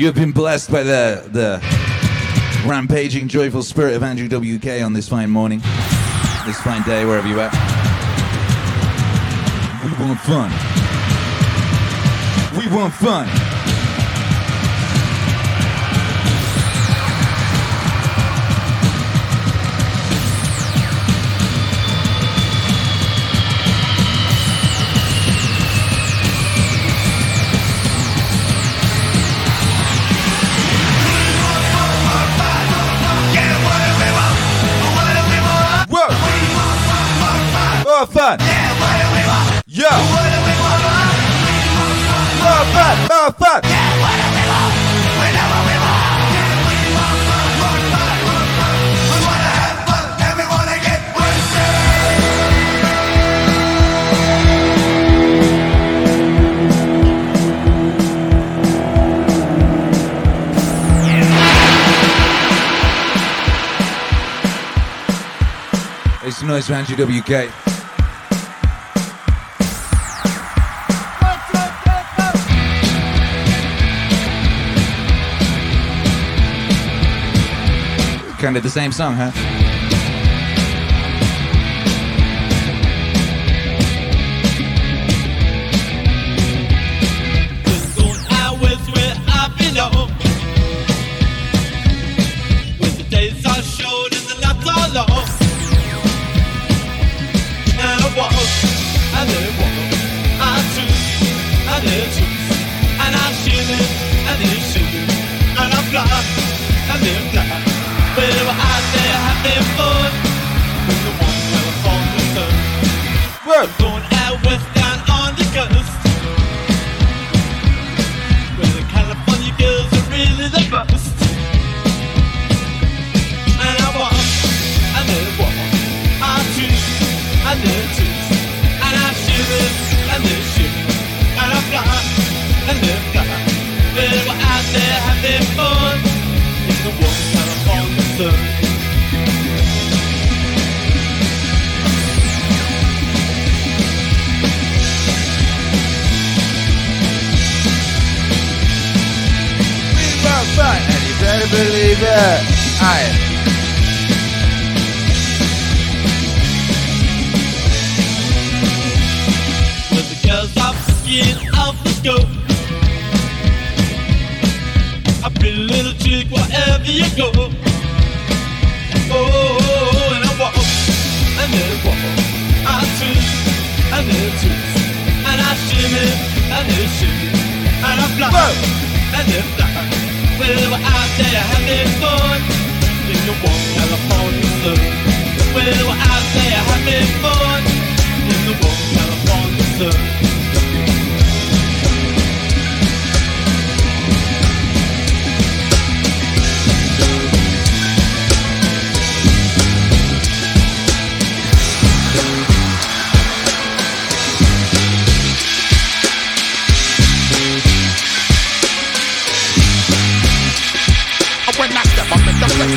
You have been blessed by the rampaging, joyful spirit of Andrew WK on this fine morning, this fine day, wherever you are. We want fun. We want fun. Fun. Yeah, what do we want? Yo. What do we want? More fun, more fun. Yeah, what do we want? We know what we want. Yeah, we want fun, more fun, more fun. We wanna have fun and we wanna get wasted. It's noise around UWK. Kind of the same song, huh? Cause soon I was where I belong. When the days are short and the nights are long. And I walk, and they walk. I choose, and they choose. And I shoot it, and they shoot it. And I fly, and they fly. They were out there having fun. When the ones that were on the sun. We're going out west down on the coast. Where the California girls are really the best. And I walk, and they walk. I choose, and they choose. And I shiver, and they shiver. And I fly, and they fly. They were out there having fun. In the ones that were on the sun. Fun, and you better believe it. Aye. With the girls up skin off the scope, a pretty little chick wherever you go. Oh, and I walk, and they walk. I twist, and they twist. And I shimmy, and they shimmy. And I fly, and they fly. Well, they were out there having fun. In the warm California sun. Well, they were out there having fun. In the warm California sun.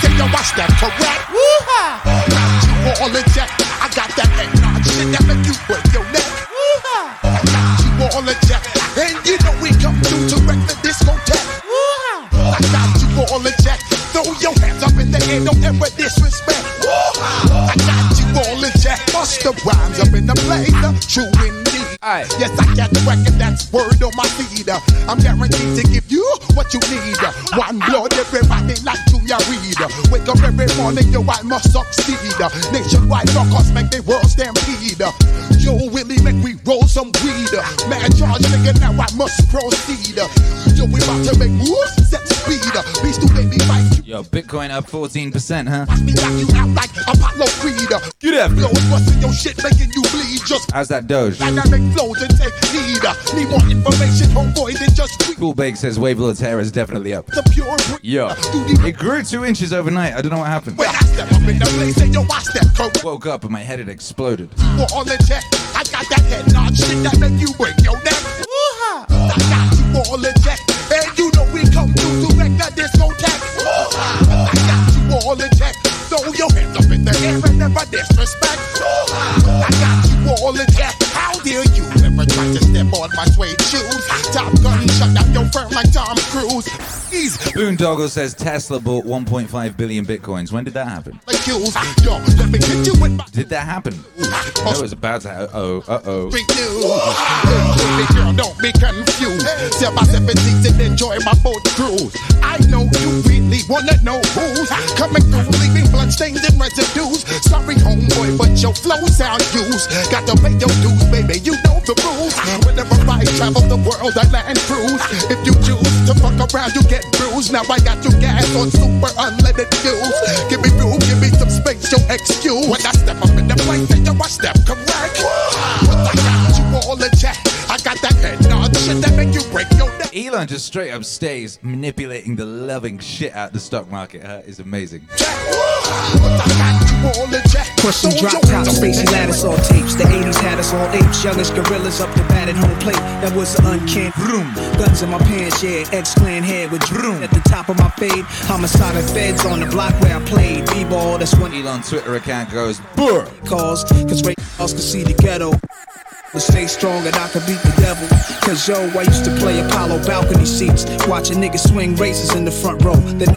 Take a watch that correct. Woo-ha! Alright, you all in check. I got that eggnog shit that make you break your neck. Woo-ha! Alright, you all in check. And you know we come through to wreck the discotheque. Woo-ha! I got you all in check. Throw your hands up in the air, don't ever disrespect. Woo-ha! I got you all in check. Bust the rhymes up in the place, true indeed. Aye. Yes, I got the record, that's word on my feeder. I'm guaranteed to give you what you need. One blood, everybody like Junior Reed. Wake up every morning, yo, I must succeed. Nationwide knockouts make the world stampede. Yo, Willie, make we roll some weed. Man, charge nigga, now I must proceed. Yo, we about to make moves, set speed. Beast to baby fight. Yo, Bitcoin up 14%, huh? Watch me knock you out like Apollo Creed. Get up. Blowing busting your shit, making you bleed. Just how's that Doge? Dynamic flows and take heed. Need more information, homeboy, than just tweet. Cool Bake says Wave Lord's hair is definitely up. The pure yo, it grew 2 inches overnight. I don't know what happened. When I step up in the place, and yo, I step correct. Woke up and my head had exploded. We're all in check. I got that head nod shit that make you break your neck. Woo-ha! I got you all in check. And you know we come through to wreck that discotheque. Woo-ha! I got you all in check. Throw your hands up in the air and never disrespect. Woo-ha! I got you all in check. How dare you ever try to step on my suede shoes? Top gun shut down your firm like Tom Cruise. monkeys. Boondoggle says Tesla bought 1.5 billion bitcoins. When did that happen? Did that happen? No, it was about to happen. Don't be confused. Sell my 70s and enjoy my boat cruise. I know you really wanna know who's coming through, leaving bloodstains and residues. Sorry, homeboy, but your flow sound used. Got to pay your dues, baby. You know the rules. Whenever I travel the world, I land cruise. If you choose to fuck around, you get bruised. Now I got you gas on super unleaded fuels. Give me fuel, give me some space, your excuse. When I step up in the place, then you watch step correct. But I got you all in check. I got that head nod shit that make you break your neck. Elon just straight up stays manipulating the loving shit out the stock market. That is amazing. Push some drop tops, spacey lattice on tapes. The 80s had us all apes, youngest gorillas up the batted home plate. That was an unkempt room. Guns in my pants, yeah, ex-clan head with broom. At the top of my fade, homicidal feds on the block where I played b-ball. That's when Elon's Twitter account goes burr. Calls, cause Ray Charles could see the ghetto. But stay strong and I could beat the devil. Cause yo, I used to play Apollo balcony seats, watching niggas swing races in the front row. The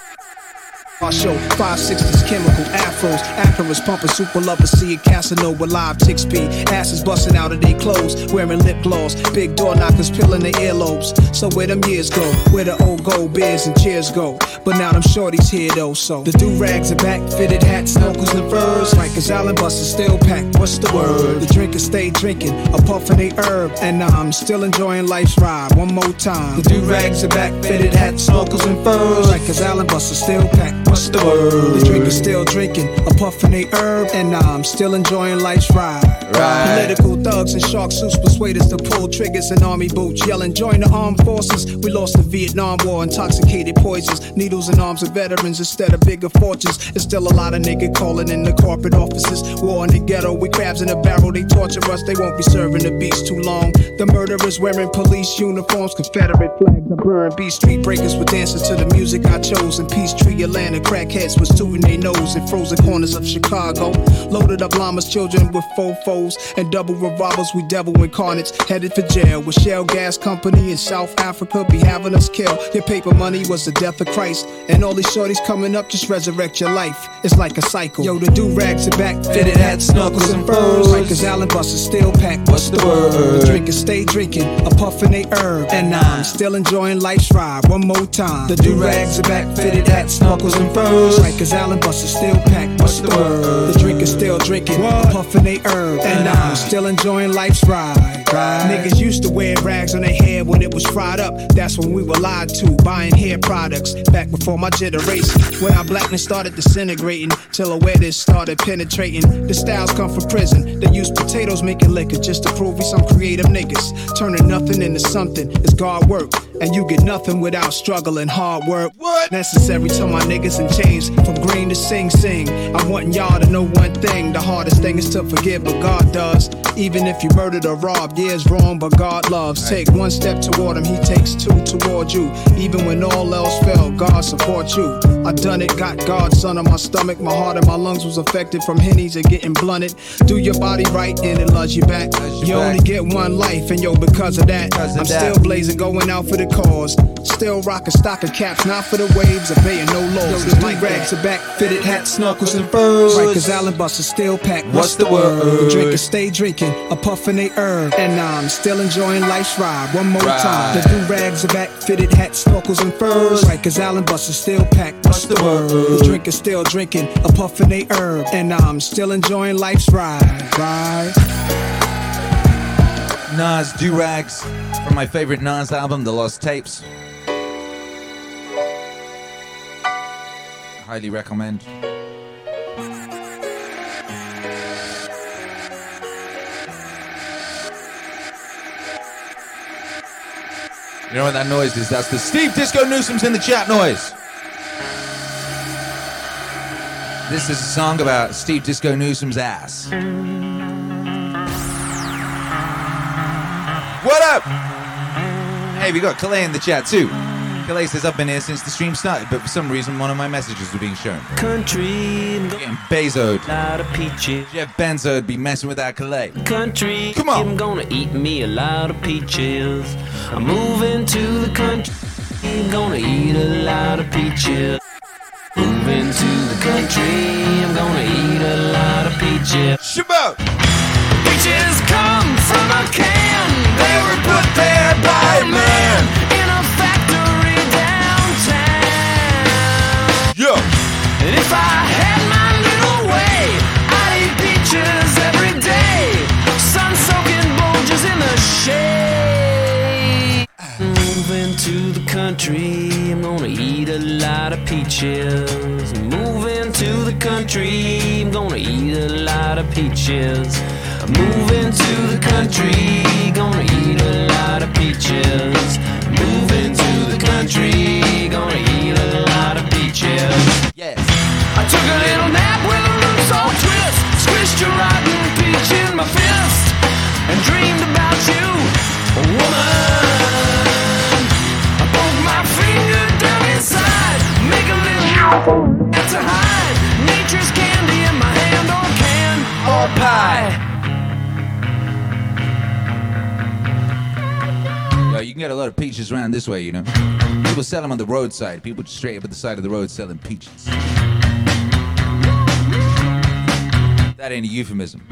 our show, 560s, chemical afros, Afros pumping, super lovers, see a Casanova live, tick speed, asses busting out of their clothes, wearing lip gloss, big door knockers peeling their earlobes. So where them years go, where the old gold beers and cheers go, but now them shorties here though, so the do rags are back, fitted hats, snorkels and furs, Rikers Island buses still packed. What's the word? The drinkers stay drinking, a puff of they herb, and I'm still enjoying life's ride. One more time, the do rags are back, fitted hats, snorkels and furs, Rikers Island buses still packed. What's the word? The drinkers still drinking, a puffin' they herb, and I'm still enjoying life's ride. Right. Political thugs and shark suits persuade us to pull triggers and army boots, yelling, join the armed forces. We lost the Vietnam War, intoxicated poisons, needles and arms of veterans instead of bigger fortunes. There's still a lot of nigga calling in the corporate offices. War in the ghetto, we crabs in a barrel, they torture us, they won't be serving the beast too long. The murderers wearing police uniforms, Confederate flags, and burn beast. Street breakers were dancing to the music I chose in Peachtree, Atlanta. The crackheads was tooting their nose in frozen corners of Chicago. Loaded up llamas, children with fofos and double revolvers. We devil incarnates headed for jail with Shell Gas Company in South Africa. Be having us kill. Your paper money was the death of Christ. And all these shorties coming up just resurrect your life. It's like a cycle. Yo, the do rags are back, fitted hats, snorkels and furs. Rikers Island buses still packed. What's the word? The drinkers stay drinking, a puffin' they herb, and I'm still enjoying life's ride. One more time, the do rags are back, fitted hats, snorkels and furs. Rikers Island buses still packed. What's the word? The drinkers still drinking, puffin' they herb, and I'm still enjoying life's ride. Niggas used to wear rags on their head when it was fried up. That's when we were lied to, buying hair products. Back before my generation, when our blackness started disintegrating, till awareness started penetrating. The styles come from prison. They use potatoes making liquor just to prove we some creative niggas. Turning nothing into something. It's God work, and you get nothing without struggle and hard work. What? Necessary to my niggas. And change from green to sing sing. I want y'all to know one thing. The hardest thing is to forgive, but God does. Even if you murdered or robbed, yeah, it's wrong, but God loves. Take one step toward him, he takes two toward you. Even when all else failed, God supports you. I done it, got God's son on my stomach. My heart and my lungs was affected from hennies and getting blunted. Do your body right and it loves you back. You only get one life, and yo, because of that, I'm still blazing, going out for the cause. Still rocking stocking caps, not for the waves, obeying no laws. The do-rags are back, fitted hats, snorkels and furs. Rikers Island buses still packed. What's the word? The drinkers stay drinking, a puffin' they herb, and I'm still enjoying life's ride. One more time. The do-rags are back, fitted hats, snorkels and furs. Rikers Island buses still packed. What's the word? The drinkers still drinking, a puffin' they herb, and I'm still enjoying life's ride. Right? Nas do-rags from my favorite Nas album, The Lost Tapes. Highly recommend. You know what that noise is? That's the Steve Disco Newsom's in the chat noise. This is a song about Steve Disco Newsom's ass. What up? Hey, we got Kalei in the chat too. Kalei says, I've been here since the stream started, but for some reason one of my messages were being shown. Country. I'm getting bezoed. Lot of peaches. Jeff Benzo'd be messing with that Kalei. Country. Come on. I'm gonna eat me a lot of peaches. I'm moving to the country. I'm gonna eat a lot of peaches. Moving to the country, I'm gonna eat a lot of peaches. Shabbat! Peaches come from a can. They were put there by man in a factory downtown. Yo! And if I had my little way, I'd eat peaches every day. Sun-soaking bulges in the shade. Moving to the country, I'm gonna eat a lot of peaches. Moving to the country, I'm gonna eat a lot of peaches. Moving to the country, gonna eat a lot of peaches. Moving to the country, gonna eat a lot of peaches. Yes. I took a little nap with a roots all twist, squished a rotten peach in my fist, and dreamed about you, a woman. I broke my finger down inside, make a little that's a hide. Nature's candy in my hand, or can or pie. You can get a lot of peaches around this way, you know. People sell them on the roadside. People just straight up at the side of the road selling peaches. That ain't a euphemism.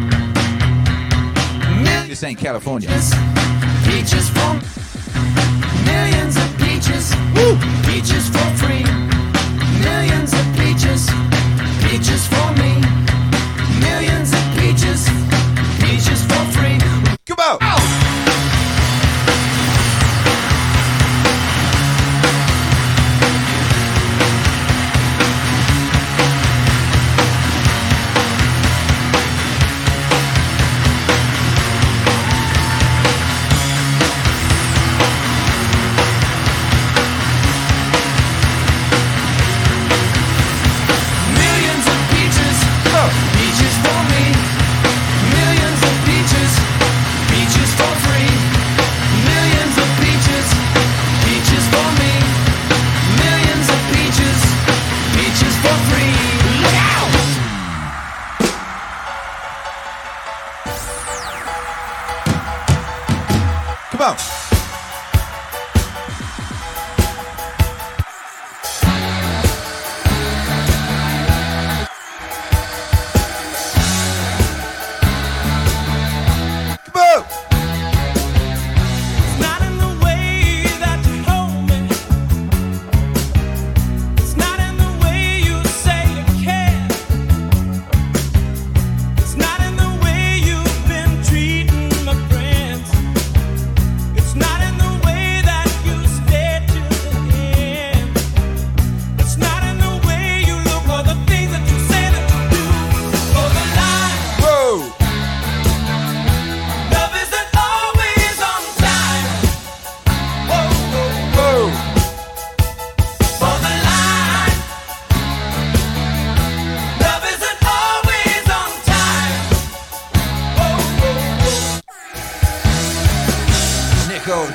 This ain't California. Peaches for millions of peaches. Woo! Peaches for free. Millions of peaches. Peaches for me. Millions of peaches. Peaches for free. Come on! Ow!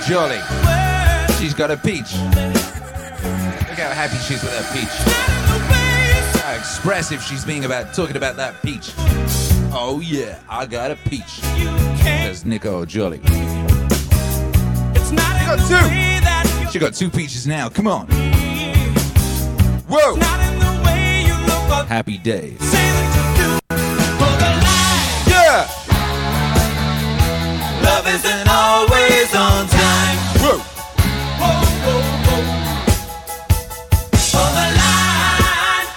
Jolly. She's got a peach. Look how happy she's with her peach. How expressive she's being about talking about that peach. Oh yeah, I got a peach. Says Nico Jolly. She got two peaches now. Come on. Whoa. Happy days. Yeah. Love isn't always on time. Whoa. Whoa, whoa, whoa. On the line.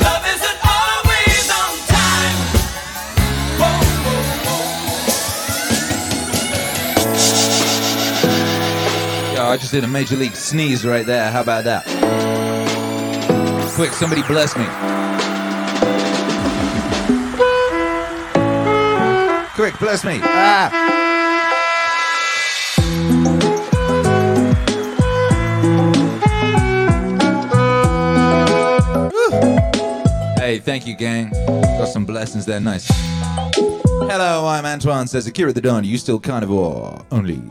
Love isn't always on time. Whoa, whoa, whoa. Yo, I just did a major league sneeze right there. How about that? Quick, somebody bless me. Quick, bless me. Ah. Woo. Hey, thank you, gang. Got some blessings there. Nice. Hello, I'm Antoine, says Akira the Don. You still carnivore only.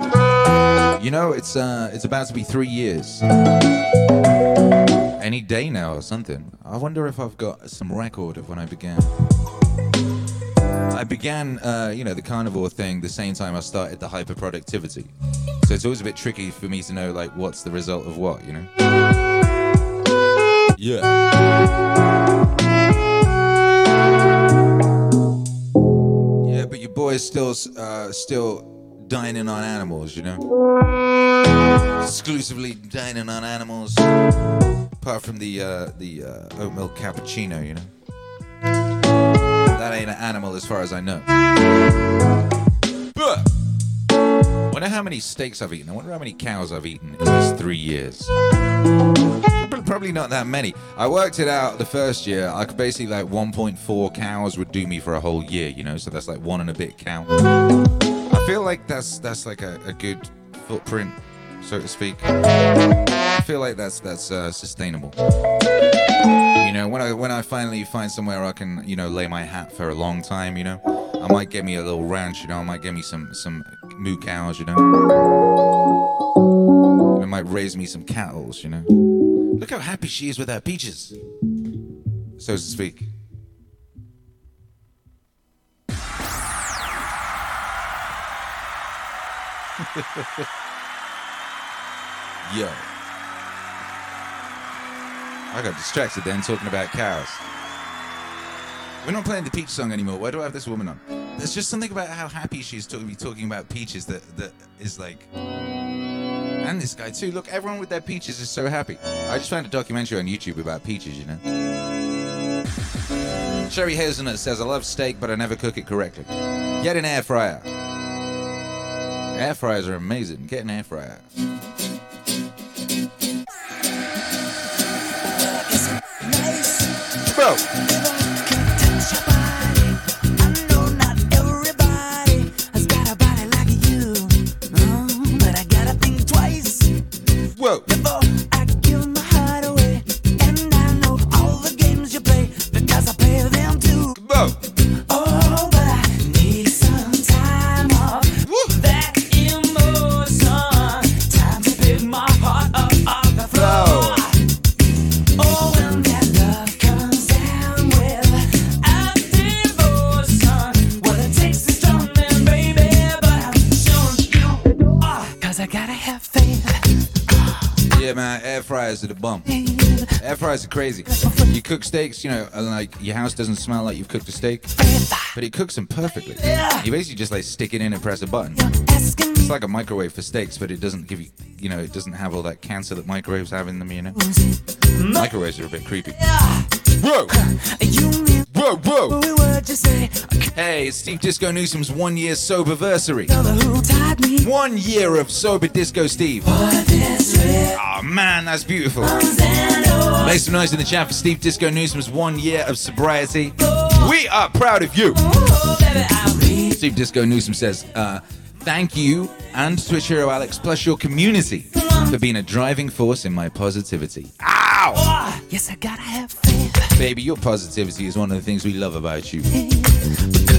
You know, it's about to be 3 years. Any day now or something. I wonder if I've got some record of when I began. I began, the carnivore thing the same time I started the hyperproductivity. So it's always a bit tricky for me to know, like, what's the result of what, you know? Yeah. Yeah, but your boy is still dining on animals, you know? Exclusively dining on animals. Apart from the oat milk cappuccino, you know? That ain't an animal as far as I know. But I wonder how many steaks I've eaten. I wonder how many cows I've eaten in these 3 years. Probably not that many. I worked it out the first year. I could basically, like, 1.4 cows would do me for a whole year, you know? So that's like one and a bit cow. I feel like that's like a good footprint, so to speak. I feel like that's sustainable. You know, when I finally find somewhere I can, you know, lay my hat for a long time, you know, I might get me a little ranch, you know, I might get me some moo cows, you know. I might raise me some cattle, you know. Look how happy she is with her peaches, so to speak. Yo. I got distracted then talking about cows. We're not playing the peach song anymore. Why do I have this woman on? There's just something about how happy she's to be talking about peaches that is like... And this guy too. Look, everyone with their peaches is so happy. I just found a documentary on YouTube about peaches, you know? Cherry Hazelnut says, I love steak, but I never cook it correctly. Get an air fryer. Air fryers are amazing. Get an air fryer. Bro. Whoa. Before I give my heart away, and I know all the games you play, because I play them too. Whoa. Oh, but I need some time off. Woo. That emotion, time to pick my heart up off the floor. Whoa. Oh, when that love comes down with a devotion, well, it takes a strong man, baby, but I'm showing you, cause I gotta have faith. Yeah, man, air fryers are the bomb. Air fryers are crazy. You cook steaks, you know, and, like, your house doesn't smell like you've cooked a steak, but it cooks them perfectly. You basically just, like, stick it in and press a button. It's like a microwave for steaks, but it doesn't give you, you know, it doesn't have all that cancer that microwaves have in them, you know? Microwaves are a bit creepy. Whoa! Whoa, whoa! Hey, it's Steve Disco Newsom's 1 year soberversary. 1 year of sober Disco Steve. Oh man, that's beautiful. Make some noise in the chat for Steve Disco Newsom's 1 year of sobriety. We are proud of you. Steve Disco Newsom says, thank you and Twitch hero Alex plus your community for being a driving force in my positivity. Ow! Yes, I gotta have faith. Baby, your positivity is one of the things we love about you.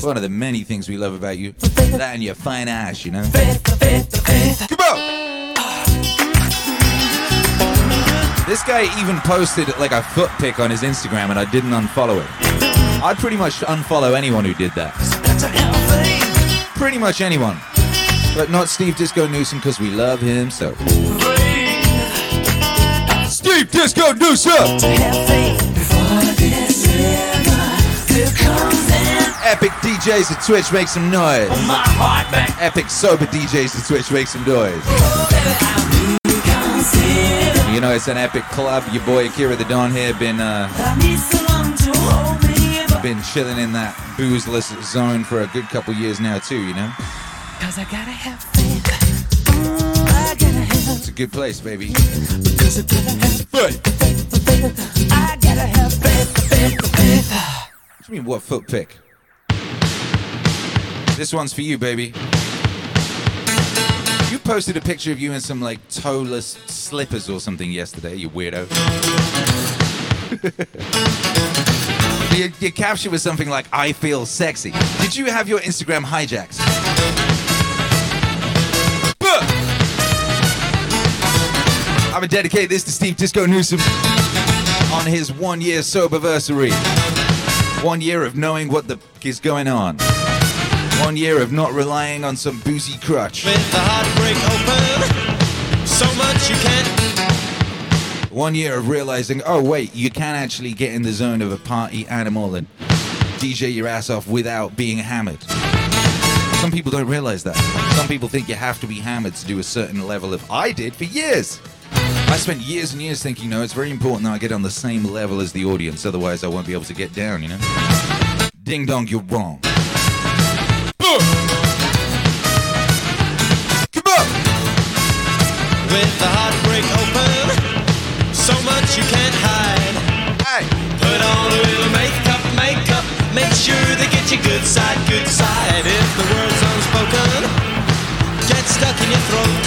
One of the many things we love about you. That and your fine ass, you know? Faith. Come on! This guy even posted like a foot pic on his Instagram and I didn't unfollow it. I'd pretty much unfollow anyone who did that. Pretty much anyone. But not Steve Disco Newsom, because we love him so. Steve Disco Newsom! Epic DJs at Twitch, make some noise. Epic sober DJs at Twitch, make some noise. You know, it's an epic club. Your boy Akira the Don here been chilling in that boozeless zone for a good couple years now too, you know? Cause I gotta have faith. I gotta have. It's a good place, baby. Because I gotta have faith. I gotta have faith. What do you mean, what foot pick? This one's for you, baby. You posted a picture of you in some, like, toeless slippers or something yesterday, you weirdo. Your caption was something like, I feel sexy. Did you have your Instagram hijacked? I'm going to dedicate this to Steve Disco Newsom on his 1 year soberversary. 1 year of knowing what the f*** is going on. 1 year of not relying on some boozy crutch. With the heartbreak open, so much you can. 1 year of realizing, oh wait, you can actually get in the zone of a party animal and DJ your ass off without being hammered. Some people don't realize that. Some people think you have to be hammered to do a certain level of... I did for years. I spent years and years thinking, no, it's very important that I get on the same level as the audience, otherwise I won't be able to get down, you know? Ding dong, you're wrong. Boom! Come on! With the heartbreak open, so much you can't hide. Hey! Put on a little makeup, make sure they get your good side, if the word's unspoken, get stuck in your throat.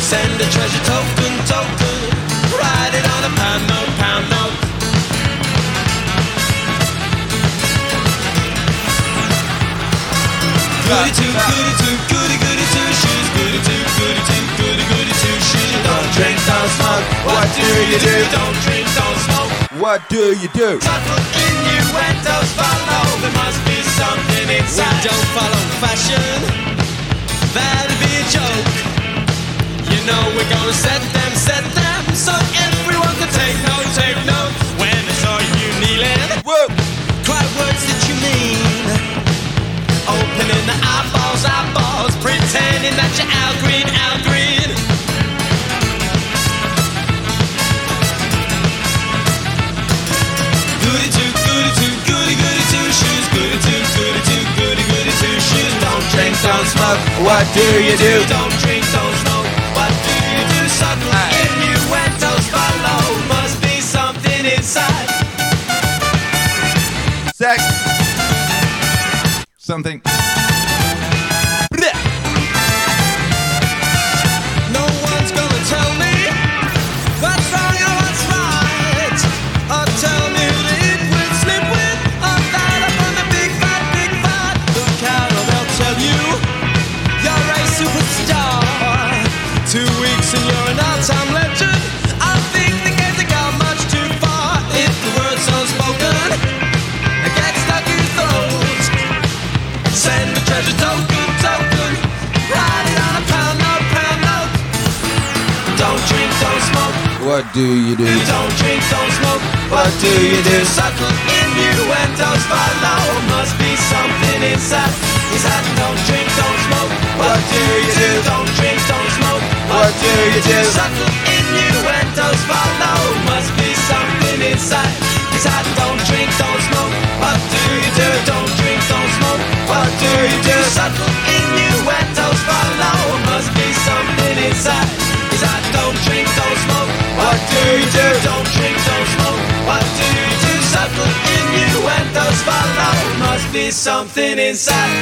Send a treasure token, write it on a pound note. Goody two shoes. Don't drink, don't smoke. What do? Don't drink, don't smoke. What do you do? Subtle innuendos follow. There must be something inside. We don't follow fashion. That'd be a joke. You know we're gonna set them, so everyone can take note. When I saw you kneeling, whoa, cry words that you mean. Opening the eyeballs, pretending that you're out green. Goody two shoes, goody two shoes. Don't drink, don't smoke. What do you do? Don't drink, don't smoke. Must be something inside. Sex. Something. No one's gonna tell me what's wrong or what's right. Or tell me to eat with, sleep with, or fat up on the big fat. Look out or they'll tell you you're a superstar. 2 weeks and you're an all-time legend. I think the game's got much too far. If the word's unspoken, it gets stuck in your throat. Send the treasure token, write it on a pound note. Don't drink, don't smoke. What do you do? Don't drink, don't smoke. What do you do? Subtle innuendos follow. Must be something inside. Don't drink, don't smoke. What do you do? Don't drink, don't smoke. What do you do? Subtle innuendos follow. Must be something inside. Don't drink, don't smoke. What do you do? Don't drink, don't smoke. What do you do? Subtle innuendos follow. Must be something inside. Don't drink, don't smoke. What do you do? Don't drink, don't smoke. What do you do? Subtle innuendos follow. Must be something inside.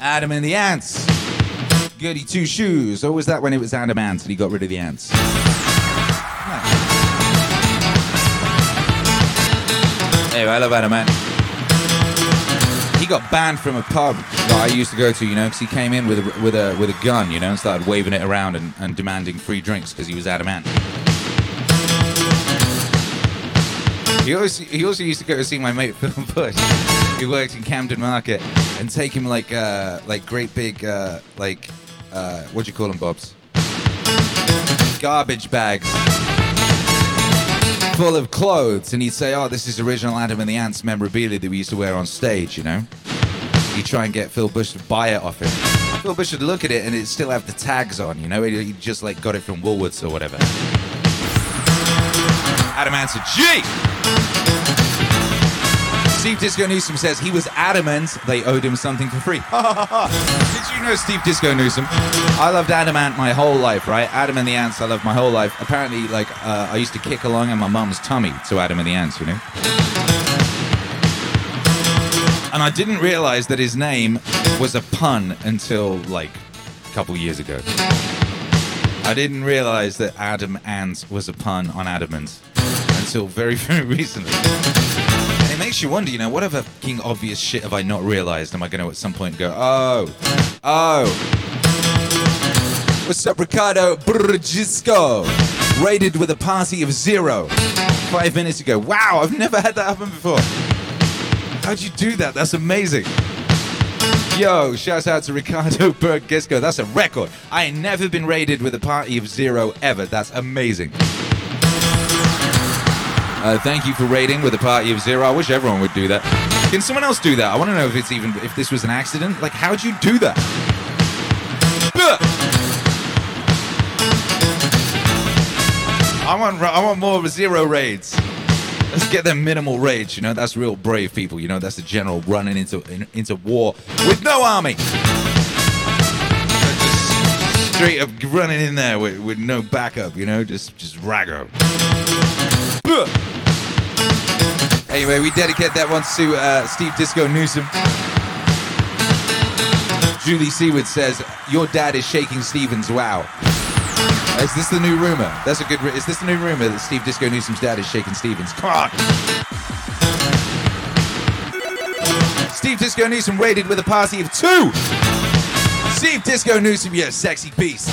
Adam and the Ants. Goody two shoes. Or was that when it was Adam Ants and he got rid of the ants? Nice. Anyway, I love Adam Ant. He got banned from a pub that I used to go to, you know, because he came in with a gun, you know, and started waving it around and demanding free drinks because he was Adam Ant. He also used to go to see my mate Phil Bush, who worked in Camden Market, and take him like great big what do you call them, Bobs? Garbage bags full of clothes, and he'd say, "Oh, this is original Adam and the Ants memorabilia that we used to wear on stage," you know. He'd try and get Phil Bush to buy it off him. Phil Bush would look at it, and it'd still have the tags on, you know. He just like got it from Woolworths or whatever. Adam answered, G! Steve Disco Newsom says he was adamant they owed him something for free. Did you know Steve Disco Newsom? I loved Adam Ant my whole life, right? Adam and the Ants I loved my whole life. Apparently, like, I used to kick along in my mum's tummy to Adam and the Ants, you know? And I didn't realize that his name was a pun until, like, a couple years ago. I didn't realize that Adam Ant was a pun on adamant. Until very, very recently. And it makes you wonder, you know, what fucking obvious shit have I not realized? Am I going to at some point go, oh, What's up, Ricardo Bergisco? Rated with a party of 0 5 minutes ago. Wow, I've never had that happen before. How'd you do that? That's amazing. Yo, shout out to Ricardo Bergisco. That's a record. I ain't never been rated with a party of 0 ever. That's amazing. Thank you for rating with a party of 0. I wish everyone would do that. Can someone else do that? I want to know if it's even, if this was an accident. Like, how'd you do that? I want more 0 raids. Let's get them minimal raids, you know. That's real brave people, you know. That's the general running into war with no army. Just straight up running in there with no backup, you know. Just raggo. Anyway, we dedicate that one to Steve Disco Newsom. Julie Seward says, your dad is shaking Stevens, wow. Is this the new rumor? That's a good rumor. Is this the new rumor that Steve Disco Newsom's dad is shaking Stevens? Come on! Steve Disco Newsom raided with a party of 2! Steve Disco Newsom, you sexy beast.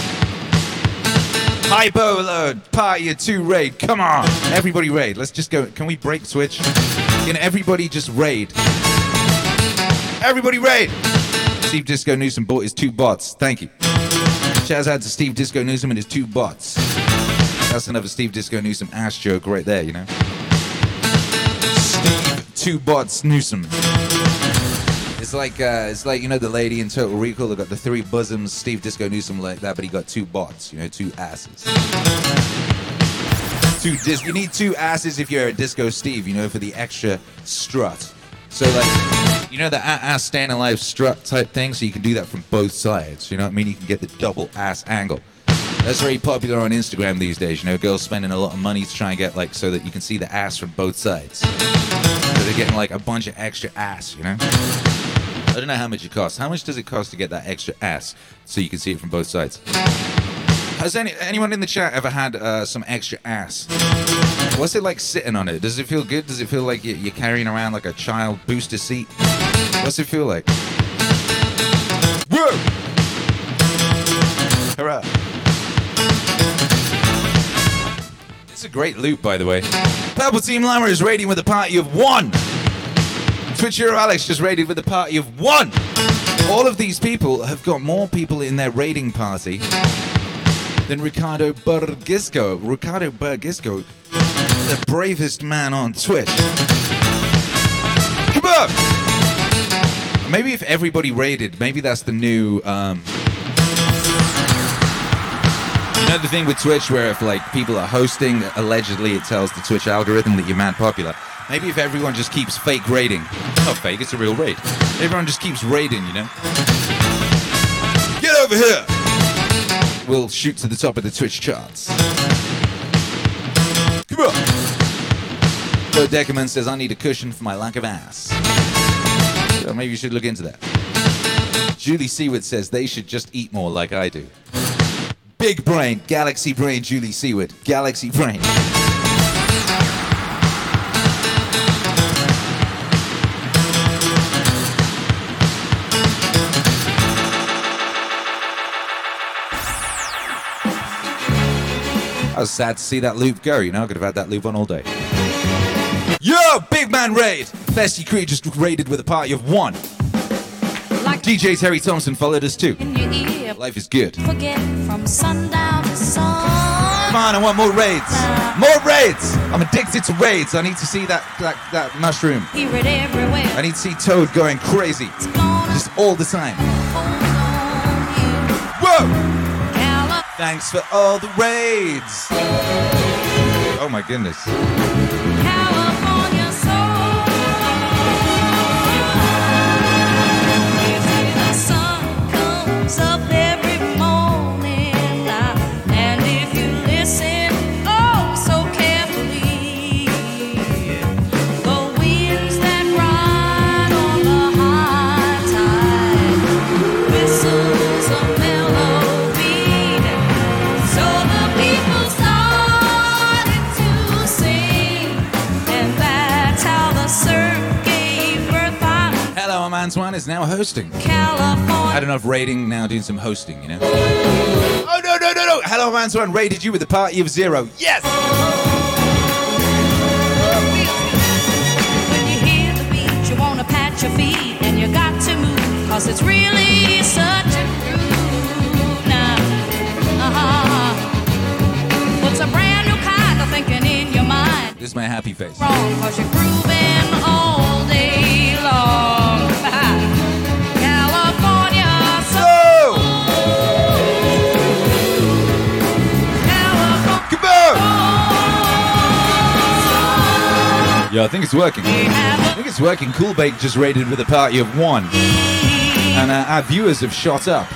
Hypo alert, party of 2 raid, come on! Everybody raid, let's just go, can we break Twitch? Can everybody just raid? Everybody raid! Steve Disco Newsom bought his 2 bots, thank you. Shouts out to Steve Disco Newsom and his 2 bots. That's another Steve Disco Newsom ass joke right there, you know? Steve 2 bots Newsom. It's like you know the lady in Total Recall that got the 3 bosoms, Steve Disco Newsom like that, but he got 2 bots, you know, 2 asses. You need 2 asses if you're a Disco Steve, you know, for the extra strut. So like, you know the ass stand alive strut type thing, so you can do that from both sides, you know what I mean? You can get the double ass angle. That's very popular on Instagram these days, you know, girls spending a lot of money to try and get like, so that you can see the ass from both sides. So they're getting like a bunch of extra ass, you know? I don't know how much it costs. How much does it cost to get that extra ass so you can see it from both sides? Has anyone in the chat ever had some extra ass? What's it like sitting on it? Does it feel good? Does it feel like you're carrying around like a child booster seat? What's it feel like? Woo! Hurrah! It's a great loop, by the way. Purple Team Llama is raiding with a party of 1! Twitch Hero Alex just raided with a party of 1. All of these people have got more people in their raiding party than Ricardo Bergisco. Ricardo Bergisco, the bravest man on Twitch. Come on! Maybe if everybody raided, maybe that's the new, you know the thing with Twitch where if like people are hosting, allegedly it tells the Twitch algorithm that you're mad popular. Maybe if everyone just keeps fake raiding. Not fake, it's a real raid. Everyone just keeps raiding, you know? Get over here! We'll shoot to the top of the Twitch charts. Come on! Dodecaman says, I need a cushion for my lack of ass. So maybe you should look into that. Julie Seward says, they should just eat more like I do. Big brain, galaxy brain, Julie Seward. Galaxy brain. I was sad to see that loop go, you know? I could have had that loop on all day. Yo, big man raid! Festy Creed just raided with a party of 1. Like DJ Terry Thompson followed us too. Life is good. Forget from sundown to sun. Come on, I want more raids. More raids! I'm addicted to raids. I need to see that mushroom. Hear it everywhere. I need to see Toad going crazy. Just all the time. Whoa! Thanks for all the raids. Oh my goodness. California soul. The sun comes up every morning. And if you listen, oh, so carefully. The winds that ride on the high tide. Whistles of mellow. Antoine is now hosting. California. I don't know if raiding now doing some hosting, you know? Oh no no. Hello, Manzo and raided you with a party of zero. Yes! When you hear the beat, you want to pat your feet, and you got to move, cause it's really such a groove now. Uh-huh. What's a brand new kind of thinking in your mind? This is my happy face. Wrong, cause you're grooving all day long. Yeah, I think it's working. Cool Bake just raided with a party of one. And our viewers have shot up.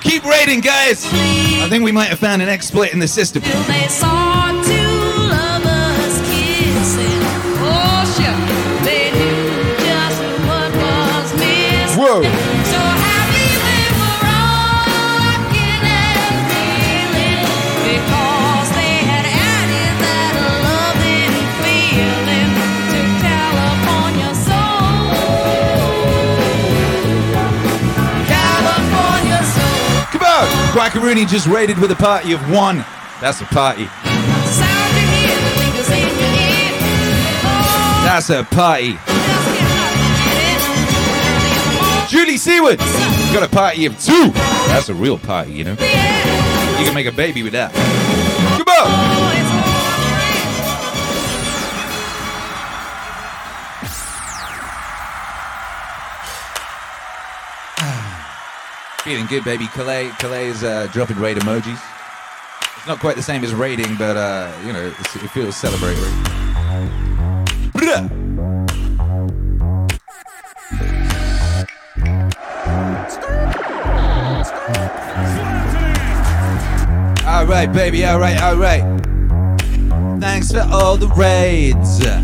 Keep raiding, guys! I think we might have found an exploit in the system. Whoa! Quackarooney just raided with a party of one. That's a party. That's a party. Julie Seward got a party of two. That's a real party, you know. You can make a baby with that. Come on. Feeling good, baby. Calais is dropping raid emojis. It's not quite the same as raiding, but you know, it feels celebratory. Bruh. Alright, baby, alright. Thanks for all the raids. Yeah.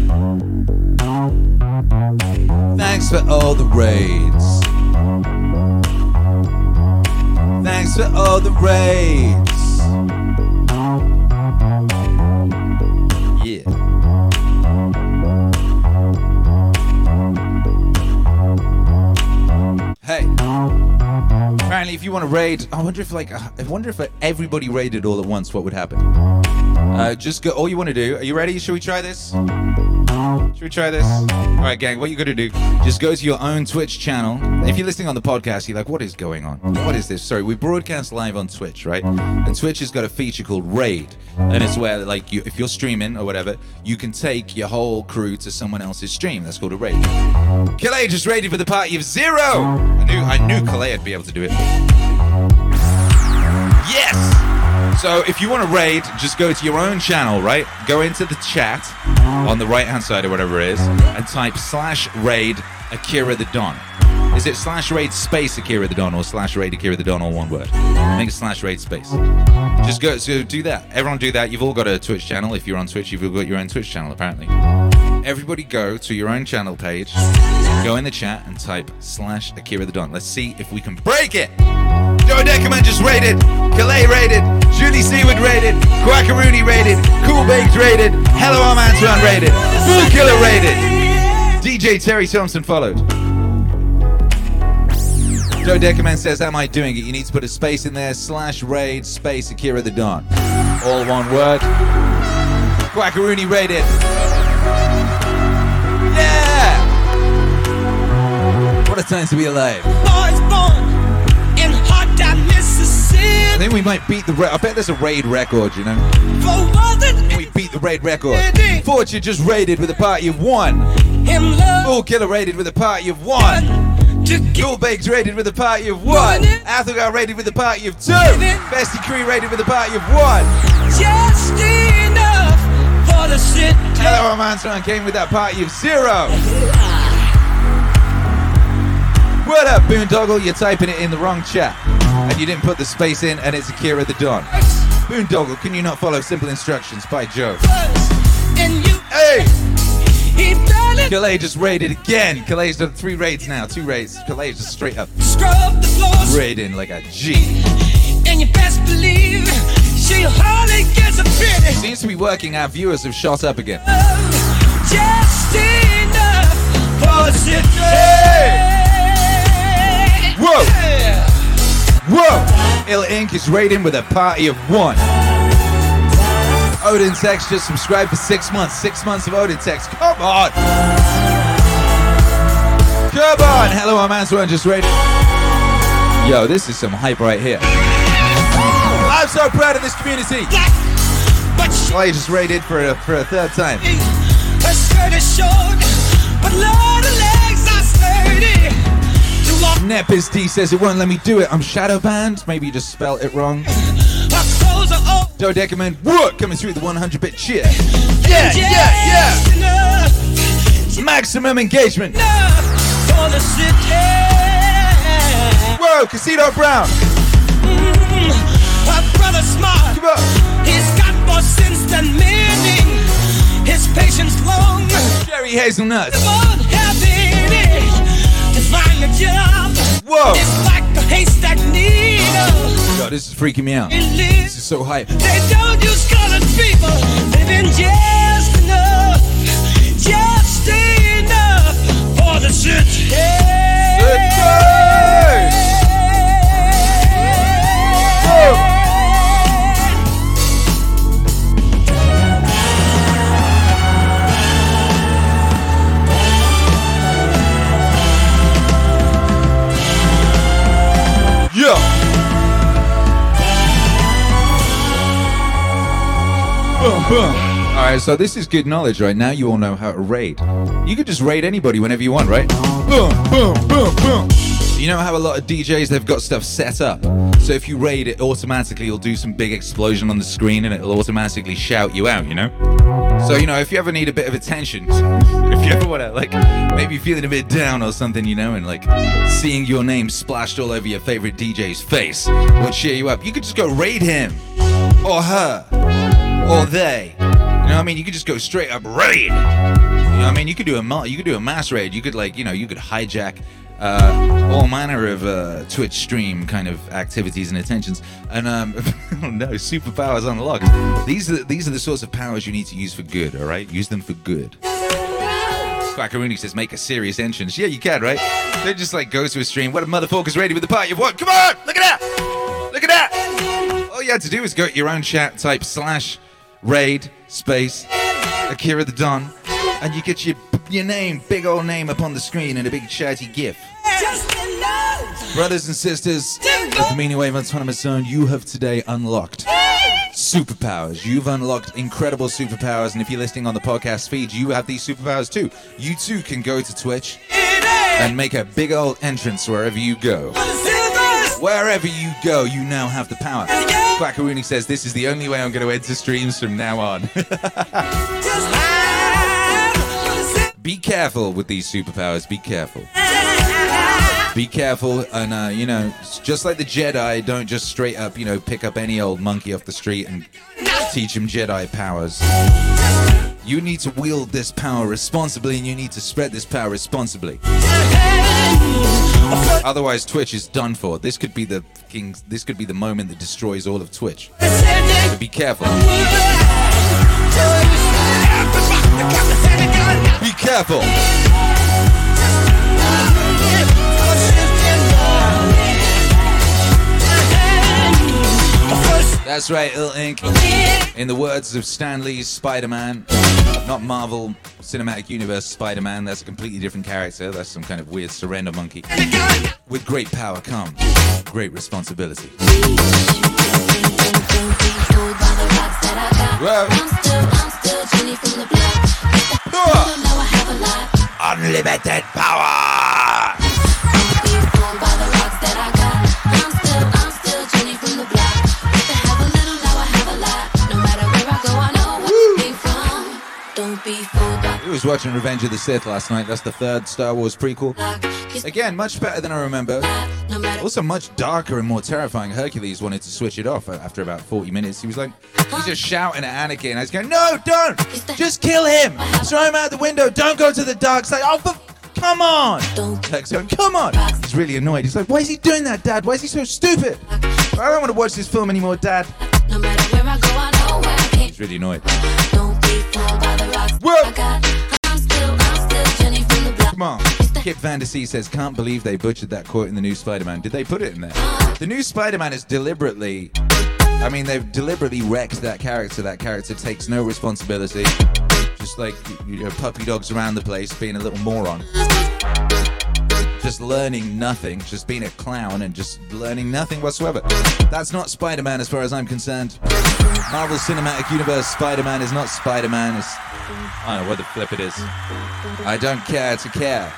Hey, apparently if you want to raid, I wonder if everybody raided all at once, what would happen? Just go, all you want to do, are you ready? Should we try this? All right, gang, what you got to do, just go to your own Twitch channel. If you're listening on the podcast, you're like, what is going on? What is this? Sorry, we broadcast live on Twitch, right? And Twitch has got a feature called Raid. And it's where, like, if you're streaming or whatever, you can take your whole crew to someone else's stream. That's called a raid. Kalei just raided for the party of zero. I knew Kalei would be able to do it. Yes! So if you want to raid, just go to your own channel, right? Go into the chat on the right-hand side or whatever it is and type /raid Akira the Don. Is it /raid space Akira the Don or /raid Akira the Don, all one word? I think it's /raid space. Just go, so do that. Everyone do that. You've all got a Twitch channel. If you're on Twitch, you've all got your own Twitch channel, apparently. Everybody go to your own channel page, go in the chat and type /Akira the Don. Let's see if we can break it. Joe Deckerman just raided, Kalei raided, Julie Seward raided, Quackarooney raided, Cool Baked raided, Hello Armantuan raided, Fool Killer raided, DJ Terry Thompson followed. Joe Deckerman says, am I doing it? You need to put a space in there, /raid space Akira the Don. All one word. Quackarooney raided. Yeah! What a time to be alive. I think we might beat the I bet there's a raid record, you know? We beat the raid record. Fortune just raided with a party of one. Fool Killer raided with a party of one. Cool Bakes raided with a party of one. Athelgar raided with a party of two. Bestie Cree raided with a party of one. Just enough for the shit. Hello, Armanson came with that party of zero. What up, Boondoggle? You're typing it in the wrong chat. And you didn't put the space in, and it's Akira the Don. Boondoggle, can you not follow simple instructions? By Joe. Hey! Kalei just raided again. Kalei's done 3 raids now, 2 raids. Kalei's just straight up raiding like a G. And you best believe she hardly gets a penny. Seems to be working. Our viewers have shot up again. Just enough for the shit. Whoa! Whoa! Ill Inc is raiding with a party of one. Odin Tex just subscribed for 6 months. 6 months of Odin Tex. Come on! Come on! Hello, I'm Antoine, just raided. Yo, this is some hype right here. I'm so proud of this community. I just raided for a third time. Her skirt is short, but Lord, her legs are sturdy. Nepis D says it won't let me do it. I'm shadow banned. Maybe you just spelled it wrong. Dodecaman, what? Coming through the 100-bit cheer. Yeah, yeah, yeah. Maximum engagement. Whoa, Casino Brown. My brother's smart. Come on. He's got more sense than meaning. His patience long. Jerry Hazelnut. Whoa! It's like a haystack needle. Yo, this is freaking me out. This is so hype. They don't use colored people. They've been just enough for the shit. Hey. Whoa! Yeah. Boom, boom. All right, so this is good knowledge, right? Now you all know how to raid. You could just raid anybody whenever you want, right? Boom, boom, boom, boom. You know how a lot of DJs, they've got stuff set up. So if you raid, it automatically will do some big explosion on the screen and it'll automatically shout you out, you know? So, you know, if you ever need a bit of attention, if you ever want to, like, maybe feeling a bit down or something, you know, and, like, seeing your name splashed all over your favorite DJ's face will cheer you up. You could just go raid him or her or they. You know what I mean? You could just go straight up raid. You know what I mean? You could do a mass raid. You could, like, you know, you could hijack all manner of Twitch stream kind of activities and attentions, and oh no, superpowers unlocked. These are the sorts of powers you need to use for good. All right, use them for good. Quackaroony says make a serious entrance. Yeah, you can, right? Don't just like go to a stream. What a motherfucker's ready with the party of one. Come on, look at that, look at that. All you had to do is go to your own chat, type /raid Akira the Don, and you get your name, big old name up on the screen in a big shouty gif. Brothers and sisters of the Meaningwave Autonomous Zone, you have today unlocked superpowers. You've unlocked incredible superpowers, and if you're listening on the podcast feed, you have these superpowers too. You too can go to Twitch and make a big old entrance wherever you go. Wherever you go, you now have the power. Quackaroony says, this is the only way I'm going to enter streams from now on. Be careful with these superpowers. Be careful. Be careful, and you know, just like the Jedi, don't just straight up, you know, pick up any old monkey off the street and teach him Jedi powers. You need to wield this power responsibly, and you need to spread this power responsibly. Otherwise, Twitch is done for. This could be the moment that destroys all of Twitch. So be careful. Be careful. That's right, Ill Inc. In the words of Stan Lee's Spider-Man, not Marvel Cinematic Universe Spider-Man, that's a completely different character. That's some kind of weird surrender monkey. With great power comes great responsibility. Unlimited power! Who was watching Revenge of the Sith last night? That's the third Star Wars prequel. Again, much better than I remember. Also much darker and more terrifying. Hercules wanted to switch it off after about 40 minutes. He was like, he's just shouting at Anakin. I was going, no, don't! Just kill him! Throw him out the window! Don't go to the dark side! Oh, come on! Eric's going, come on! He's really annoyed. He's like, why is he doing that, Dad? Why is he so stupid? I don't want to watch this film anymore, Dad. He's really annoyed. Whoa! Come on. Kip Vandesee says, can't believe they butchered that quote in the new Spider-Man. Did they put it in there? The new Spider-Man is deliberately, I mean, they've deliberately wrecked that character. That character takes no responsibility. Just like, you know, puppy dogs around the place, being a little moron. Just learning nothing, just being a clown and just learning nothing whatsoever. That's not Spider-Man as far as I'm concerned. Marvel Cinematic Universe Spider-Man is not Spider-Man. It's, I don't know what the flip it is. I don't care to care.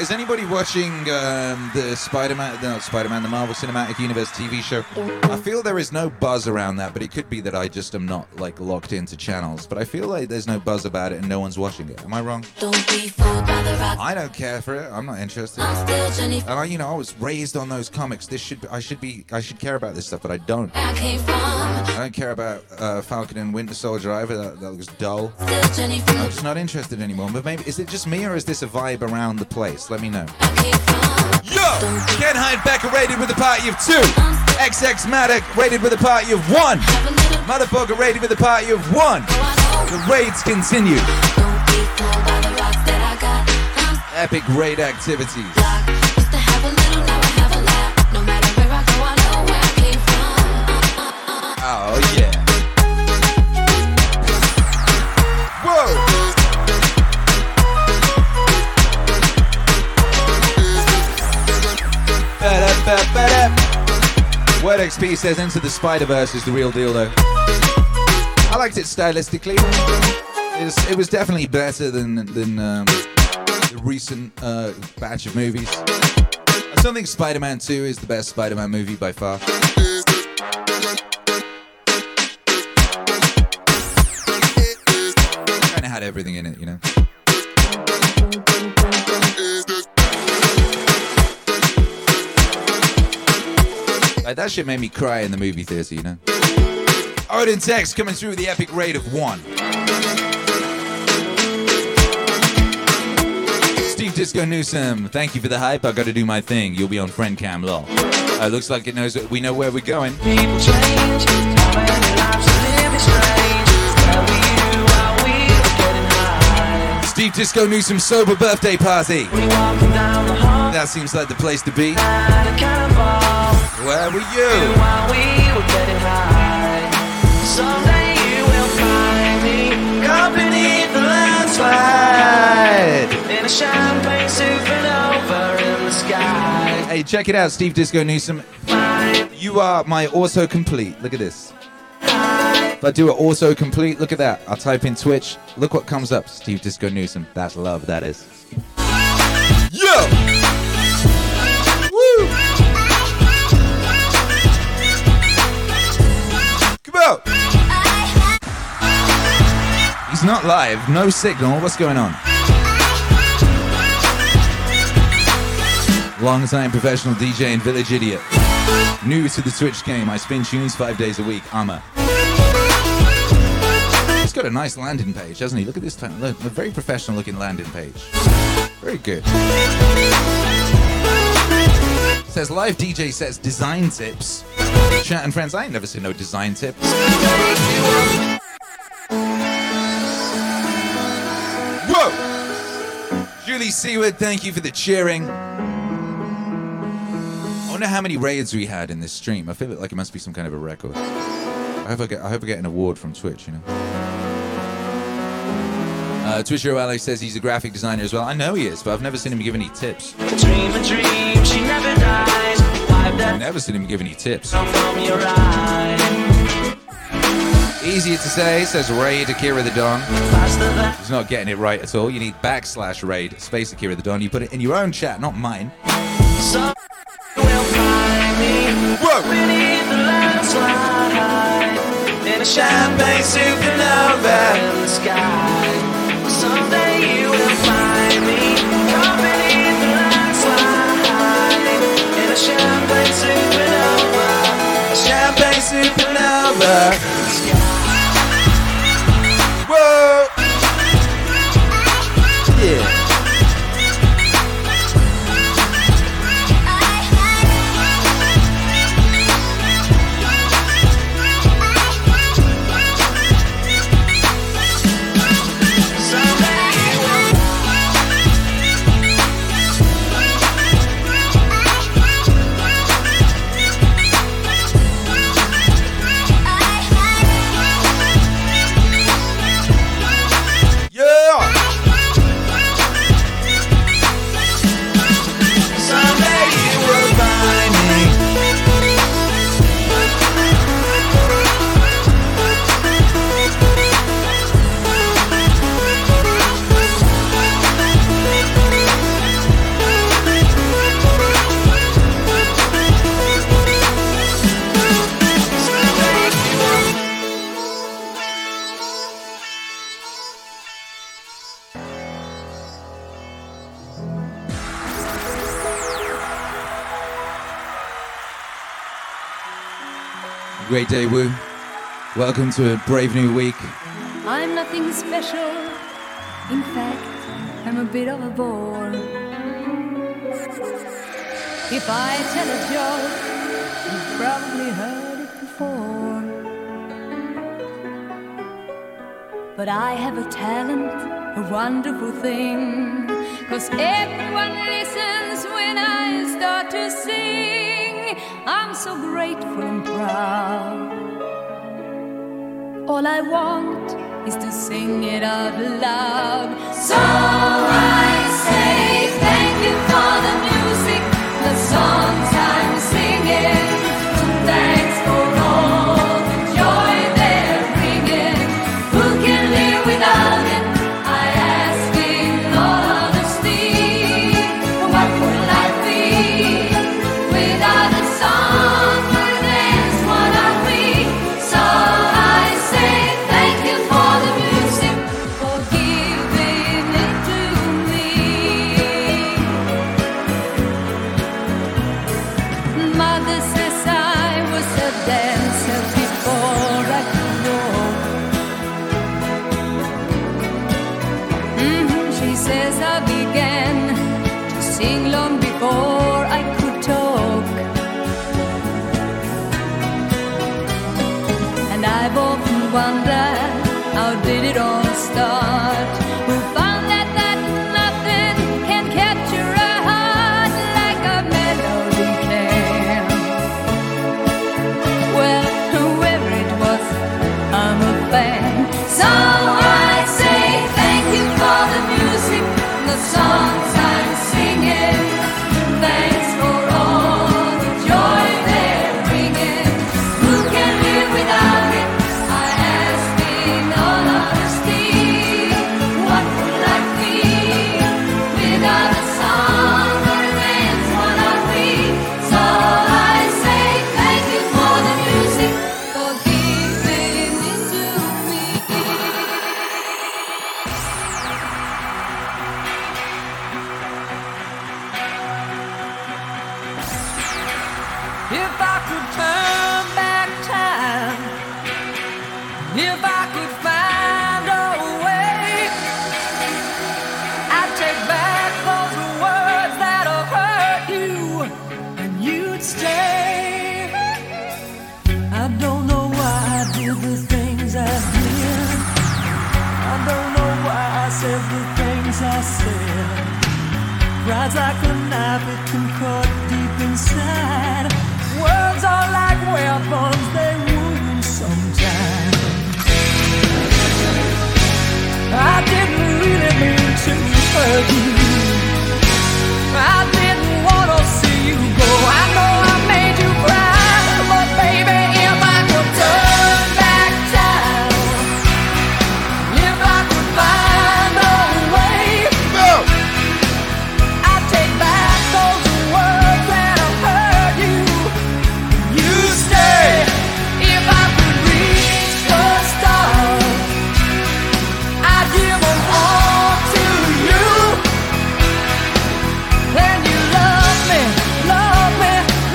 Is anybody watching the Spider-Man, no, Spider-Man, the Marvel Cinematic Universe TV show? I feel there is no buzz around that, but it could be that I just am not like locked into channels. But I feel like there's no buzz about it and no one's watching it. Am I wrong? Don't be fooled by the rock. I don't care for it. I'm not interested. And I, you know, I was raised on those comics. This should be, I should care about this stuff, but I don't. I don't care about Falcon and Winter Soldier either. That was dull. I'm just not interested anymore. But maybe, is it just me or is this a vibe around the place? Let me know. Yo, Ken Heinbecker rated with a party of 2. XX Matic rated with a party of 1. Motherfucker rated with a party of 1. The raids continue. Epic raid activities. Oh yeah. Whoa. Word XP says Into the Spider-Verse is the real deal though. I liked it stylistically. It was definitely better than the recent batch of movies. I still think Spider-Man 2 is the best Spider-Man movie by far. Kind of had everything in it, you know. Like, that shit made me cry in the movie theater, you know. Odin Tex coming through with the epic raid of 1. Steve Disco Newsom, thank you for the hype. I gotta do my thing. You'll be on friend cam, lol. Looks like it knows that we know where we're going. People change, Steve Disco Newsom sober birthday party. That seems like the place to be. Where were you? Someday you will find me up beneath the landslide. Champagne supernova in the sky. Hey, check it out, Steve Disco Newsom. You are my autocomplete. Look at this. If I do an autocomplete, look at that. I'll type in Twitch. Look what comes up, Steve Disco Newsom. That's love, that is. Yo! Woo! Come on! He's not live. No signal. What's going on? Long-time professional DJ and village idiot. New to the Twitch game. I spin tunes 5 days a week. He's got a nice landing page, hasn't he? Look at this time. Look, a very professional-looking landing page. Very good. Says live DJ sets design tips. Chat and friends, I ain't never seen no design tips. Whoa! Julie Seward, thank you for the cheering. I don't know how many raids we had in this stream. I feel like it must be some kind of a record. I hope I get an award from Twitch, you know. Twitcher Alex says he's a graphic designer as well. I know he is, but I've never seen him give any tips. Dream a dream, she never dies. I've never seen him give any tips. From your eye. Easier to say, says raid Akira the Don. He's not getting it right at all. You need / raid space Akira the Don. You put it in your own chat, not mine. So- Whoa. Beneath the landslide, in a champagne supernova in the sky. Someday you will find me. Come beneath the landslide, in a champagne supernova. A champagne supernova in the sky. Whoa. Yeah. great day, Wu. Welcome to a brave new week. I'm nothing special. In fact, I'm a bit of a bore. If I tell a joke, you've probably heard it before. But I have a talent, a wonderful thing, 'cause everyone listens when I start to sing. I'm so grateful and proud. All I want is to sing it out loud. So I say thank you for the music, the songs I'm singing. Thanks for all the joy they're bringing. Who can live without it? I ask in all honesty. What would life be without the song? That's what I mean. So I say thank you for the music, for giving it to me. Mother says I was a dancer before I could walk. She says I began to sing long before I could talk. And I've often wondered, how did it all start? Who found out that nothing can capture a heart like a melody can? Well, whoever it was, I'm a fan. So I say thank you for the music, the songs I'm singing. Thanks for all the joy they're bringing. Who can live without it? I ask in all honesty. What would life be without a song or a dance? What are we? So I say thank you for the music, for giving it to me. If I could turn back time, if I could find a way, I'd take back those words that have hurt you, and you'd stay. I don't know why I did the things I did. I don't know why I said the things I said. Rides like a knife, it can cut deep inside. Words are like weapons, they wound sometimes. I didn't really mean to hurt you. I didn't want to see you go. I know I made you cry, but baby, if I could turn back time, if I could find a way, I take back those words that have hurt you. You stay. If I could reach the stars, I'd give 'em all to you. Then you love me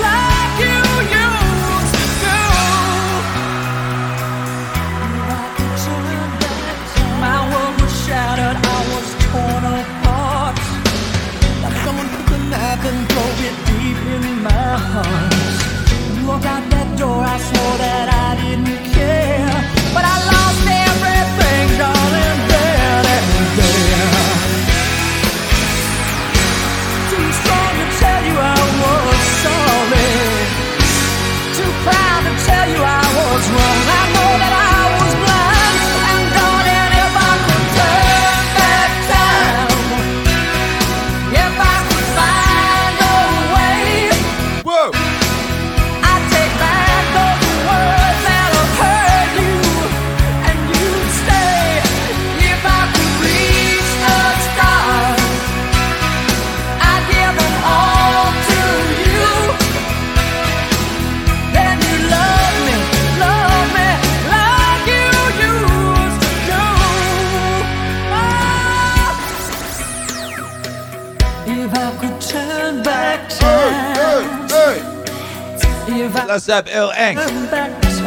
like you used to do. My world was shattered, I was torn apart. Like someone took a knife and drove it deep in my heart. Walked out that door, I swore that I didn't care, but I lost everything, darling, there and there. Too strong to tell you I was sorry, too proud to tell you I was wrong. I know that I was blind, and darling, if I could turn back time, if I could find a way, I take back those words that have hurt you, and you stay. If I could reach the stars, I'd give 'em all to you. Then you love me like you used to do. If I could turn back time, if I What's up, L. Ang? turn back time.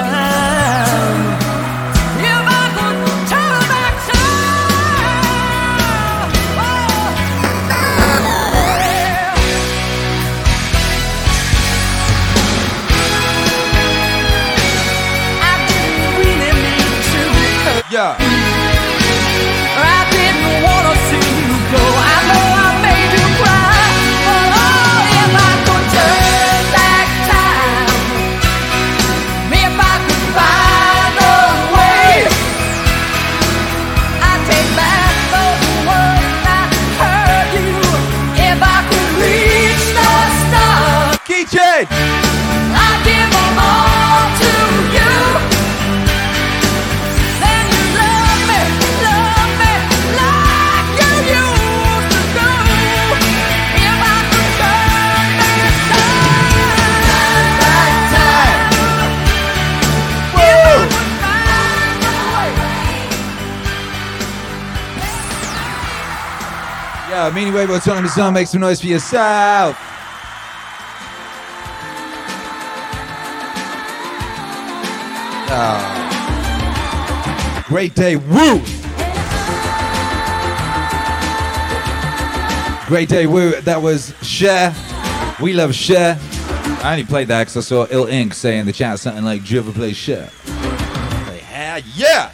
Meaningwave, what's on the song? Make some noise for yourself. Oh. Great day, woo! Great day, woo. That was Cher. We love Cher. I only played that because I saw Ill Ink say in the chat something like, "Do you ever play Cher?" Like, hell yeah!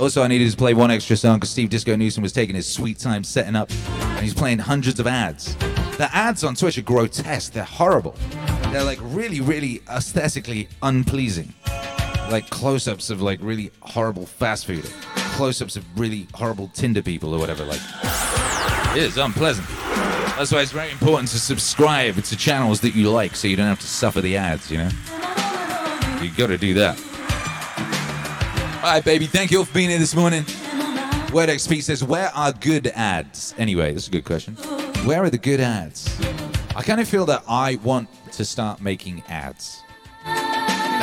Also, I needed to play one extra song because Steve Disco Newsom was taking his sweet time setting up. And he's playing hundreds of ads. The ads on Twitch are grotesque. They're horrible. They're like really, really aesthetically unpleasing. Like close-ups of like really horrible fast food. Close-ups of really horrible Tinder people or whatever. Like, it is unpleasant. That's why it's very important to subscribe to channels that you like so you don't have to suffer the ads, you know? You gotta do that. All right, baby. Thank you all for being here this morning. WordXP says, where are good ads? Anyway, this is a good question. Where are the good ads? I kind of feel that I want to start making ads.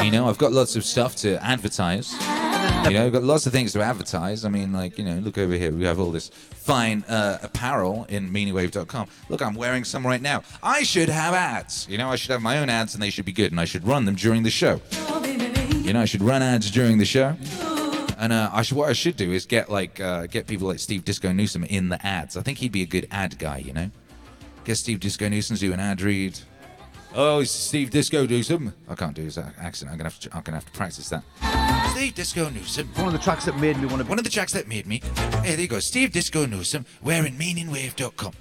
You know, I've got lots of stuff to advertise. You know, I've got lots of things to advertise. I mean, like, you know, look over here. We have all this fine apparel in Meaningwave.com. Look, I'm wearing some right now. I should have ads. You know, I should have my own ads and they should be good. And I should run them during the show. You know, I should run ads during the show. And what I should do is get people like Steve Disco Newsom in the ads. I think he'd be a good ad guy, you know? Guess Steve Disco Newsom's doing ad read. Oh, it's Steve Disco Newsom. I can't do his accent. I'm gonna have to practice that. Steve Disco Newsom. One of the tracks that made me want to. One of the tracks that made me. Hey, there you go. Steve Disco Newsom wearing Meaningwave.com.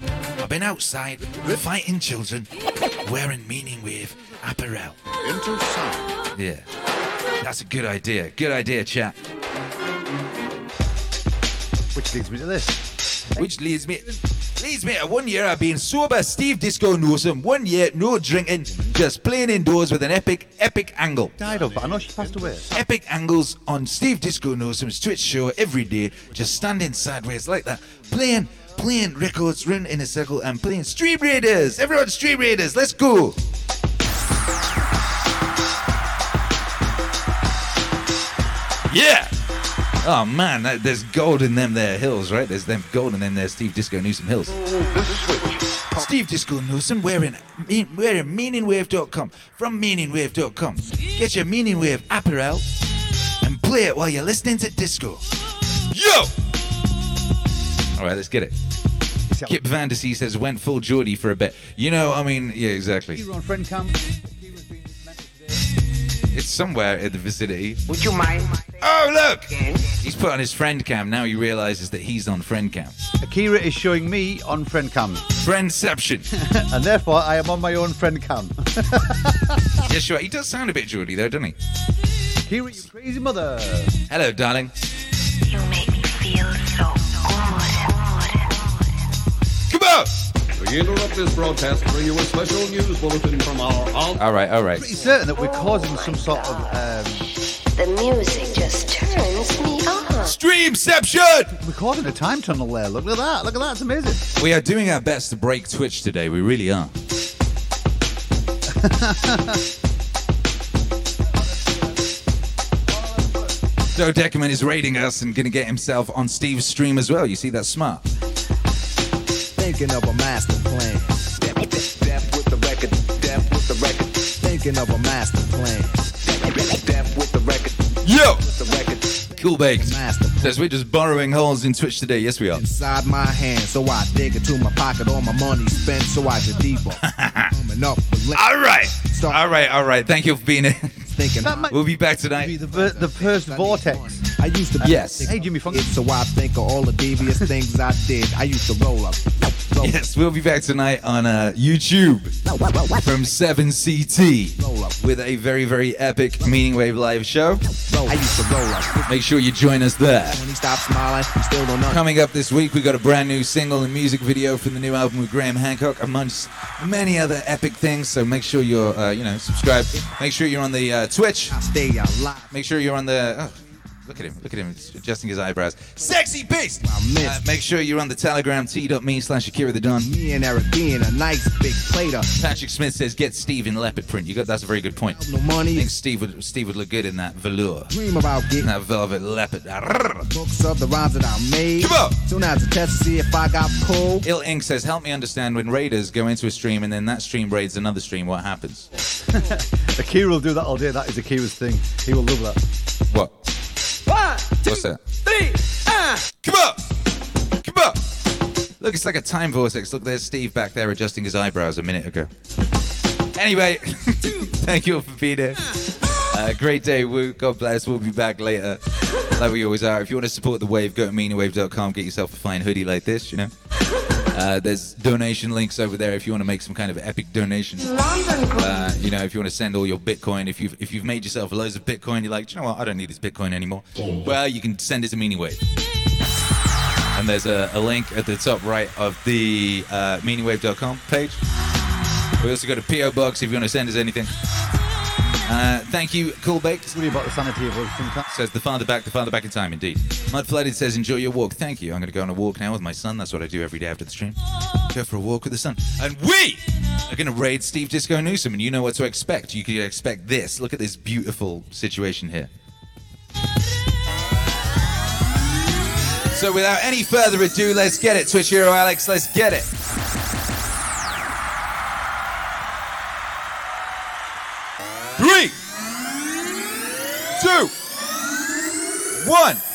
I've been outside fighting children wearing Meaningwave apparel. Interesting. Yeah. That's a good idea. Good idea, chat. Which leads me to this. Which leads me to 1 year I've been sober, Steve Disco Newsom. 1 year, no drinking, just playing indoors with an epic angle. Died of, but I know she passed away. Epic angles on Steve Disco Newsom's Twitch show every day, just standing sideways like that, playing records, running in a circle and playing Street Raiders. Everyone, Street Raiders, let's go. Yeah. Oh man, there's gold in them there hills, right? There's them gold in them there Steve Disco Newsom hills. Steve Disco Newsom wearing Meaningwave.com from Meaningwave.com. Get your Meaningwave apparel and play it while you're listening to disco. Yo! Alright, let's get it. Kip Vandersee says, went full Geordie for a bit. You know, I mean, yeah, exactly. You were on friend cam. It's somewhere in the vicinity. Would you mind? Oh, look! He's put on his friend cam. Now he realizes that he's on friend cam. Akira is showing me on friend cam. Friendception. And therefore, I am on my own friend cam. Yeah, sure. He does sound a bit Geordie, though, doesn't he? Akira, you crazy mother. Hello, darling. You make me feel so good. Come on! We interrupt this broadcast to bring you a special news bulletin from our... All right. Pretty certain that we're causing some sort of... The music just turns me on. Streamception! We're causing a time tunnel there. Look at that. It's amazing. We are doing our best to break Twitch today. We really are. So Deckerman is raiding us and going to get himself on Steve's stream as well. You see, that's smart. Thinking of a master plan. Death with the record. Thinking of a master plan. Death with the record. Yo! Cool Baked says we're just borrowing holes in Twitch today. Yes, we are. Inside my hand, so I dig into my pocket. All my money spent, so I get deeper. All right. Thank you for being here. We'll be back tonight. The first vortex. I used to. Yes. Hey, Jimmy Funk. So I think of all the devious things I did. I used to roll up. Yes, we'll be back tonight on YouTube from 7CT with a very, very epic Meaningwave live show. I used to roll up. Make sure you join us there. Coming up this week, we got a brand new single and music video from the new album with Graham Hancock, amongst many other epic things. So make sure you're, subscribed. Make sure you're on the Twitch. Make sure you're on the. Oh. Look at him, adjusting his eyebrows. Sexy beast! Make sure you're on the Telegram, t.me/AkiraTheDon. Me and Eric being a nice big plater. Patrick Smith says, get Steve in leopard print. That's a very good point. No money. I think Steve would look good in that velour. Dream about getting that velvet leopard. Books of the rhymes that I made. Come on! Soon as a test to see if I got cold. Ill Ink says, help me understand when raiders go into a stream and then that stream raids another stream, what happens? Akira will do that all day. That is Akira's thing. He will love that. What? 1, 2, 3, Come up! Look, it's like a time vortex. Look, there's Steve back there adjusting his eyebrows a minute ago. Anyway, thank you all for being here. Great day, Woo. God bless. We'll be back later, like we always are. If you want to support the wave, go to Meaningwave.com. Get yourself a fine hoodie like this, you know. There's donation links over there if you want to make some kind of epic donation. If you want to send all your Bitcoin, if you've made yourself loads of Bitcoin, you're like, do you know what? I don't need this Bitcoin anymore. Well, you can send it to Meaningwave. And there's a link at the top right of the Meaningwave.com page. We also got a P.O. Box if you want to send us anything. Thank you, Cool Baked. It's really about the sanity of everything. Says the father back in time, indeed. Mud Flooded says, enjoy your walk. Thank you. I'm going to go on a walk now with my son. That's what I do every day after the stream. Go for a walk with the son. And we are going to raid Steve Disco Newsom, and you know what to expect. You can expect this. Look at this beautiful situation here. So without any further ado, let's get it. Twitch hero Alex, let's get it. Three, 2, 1.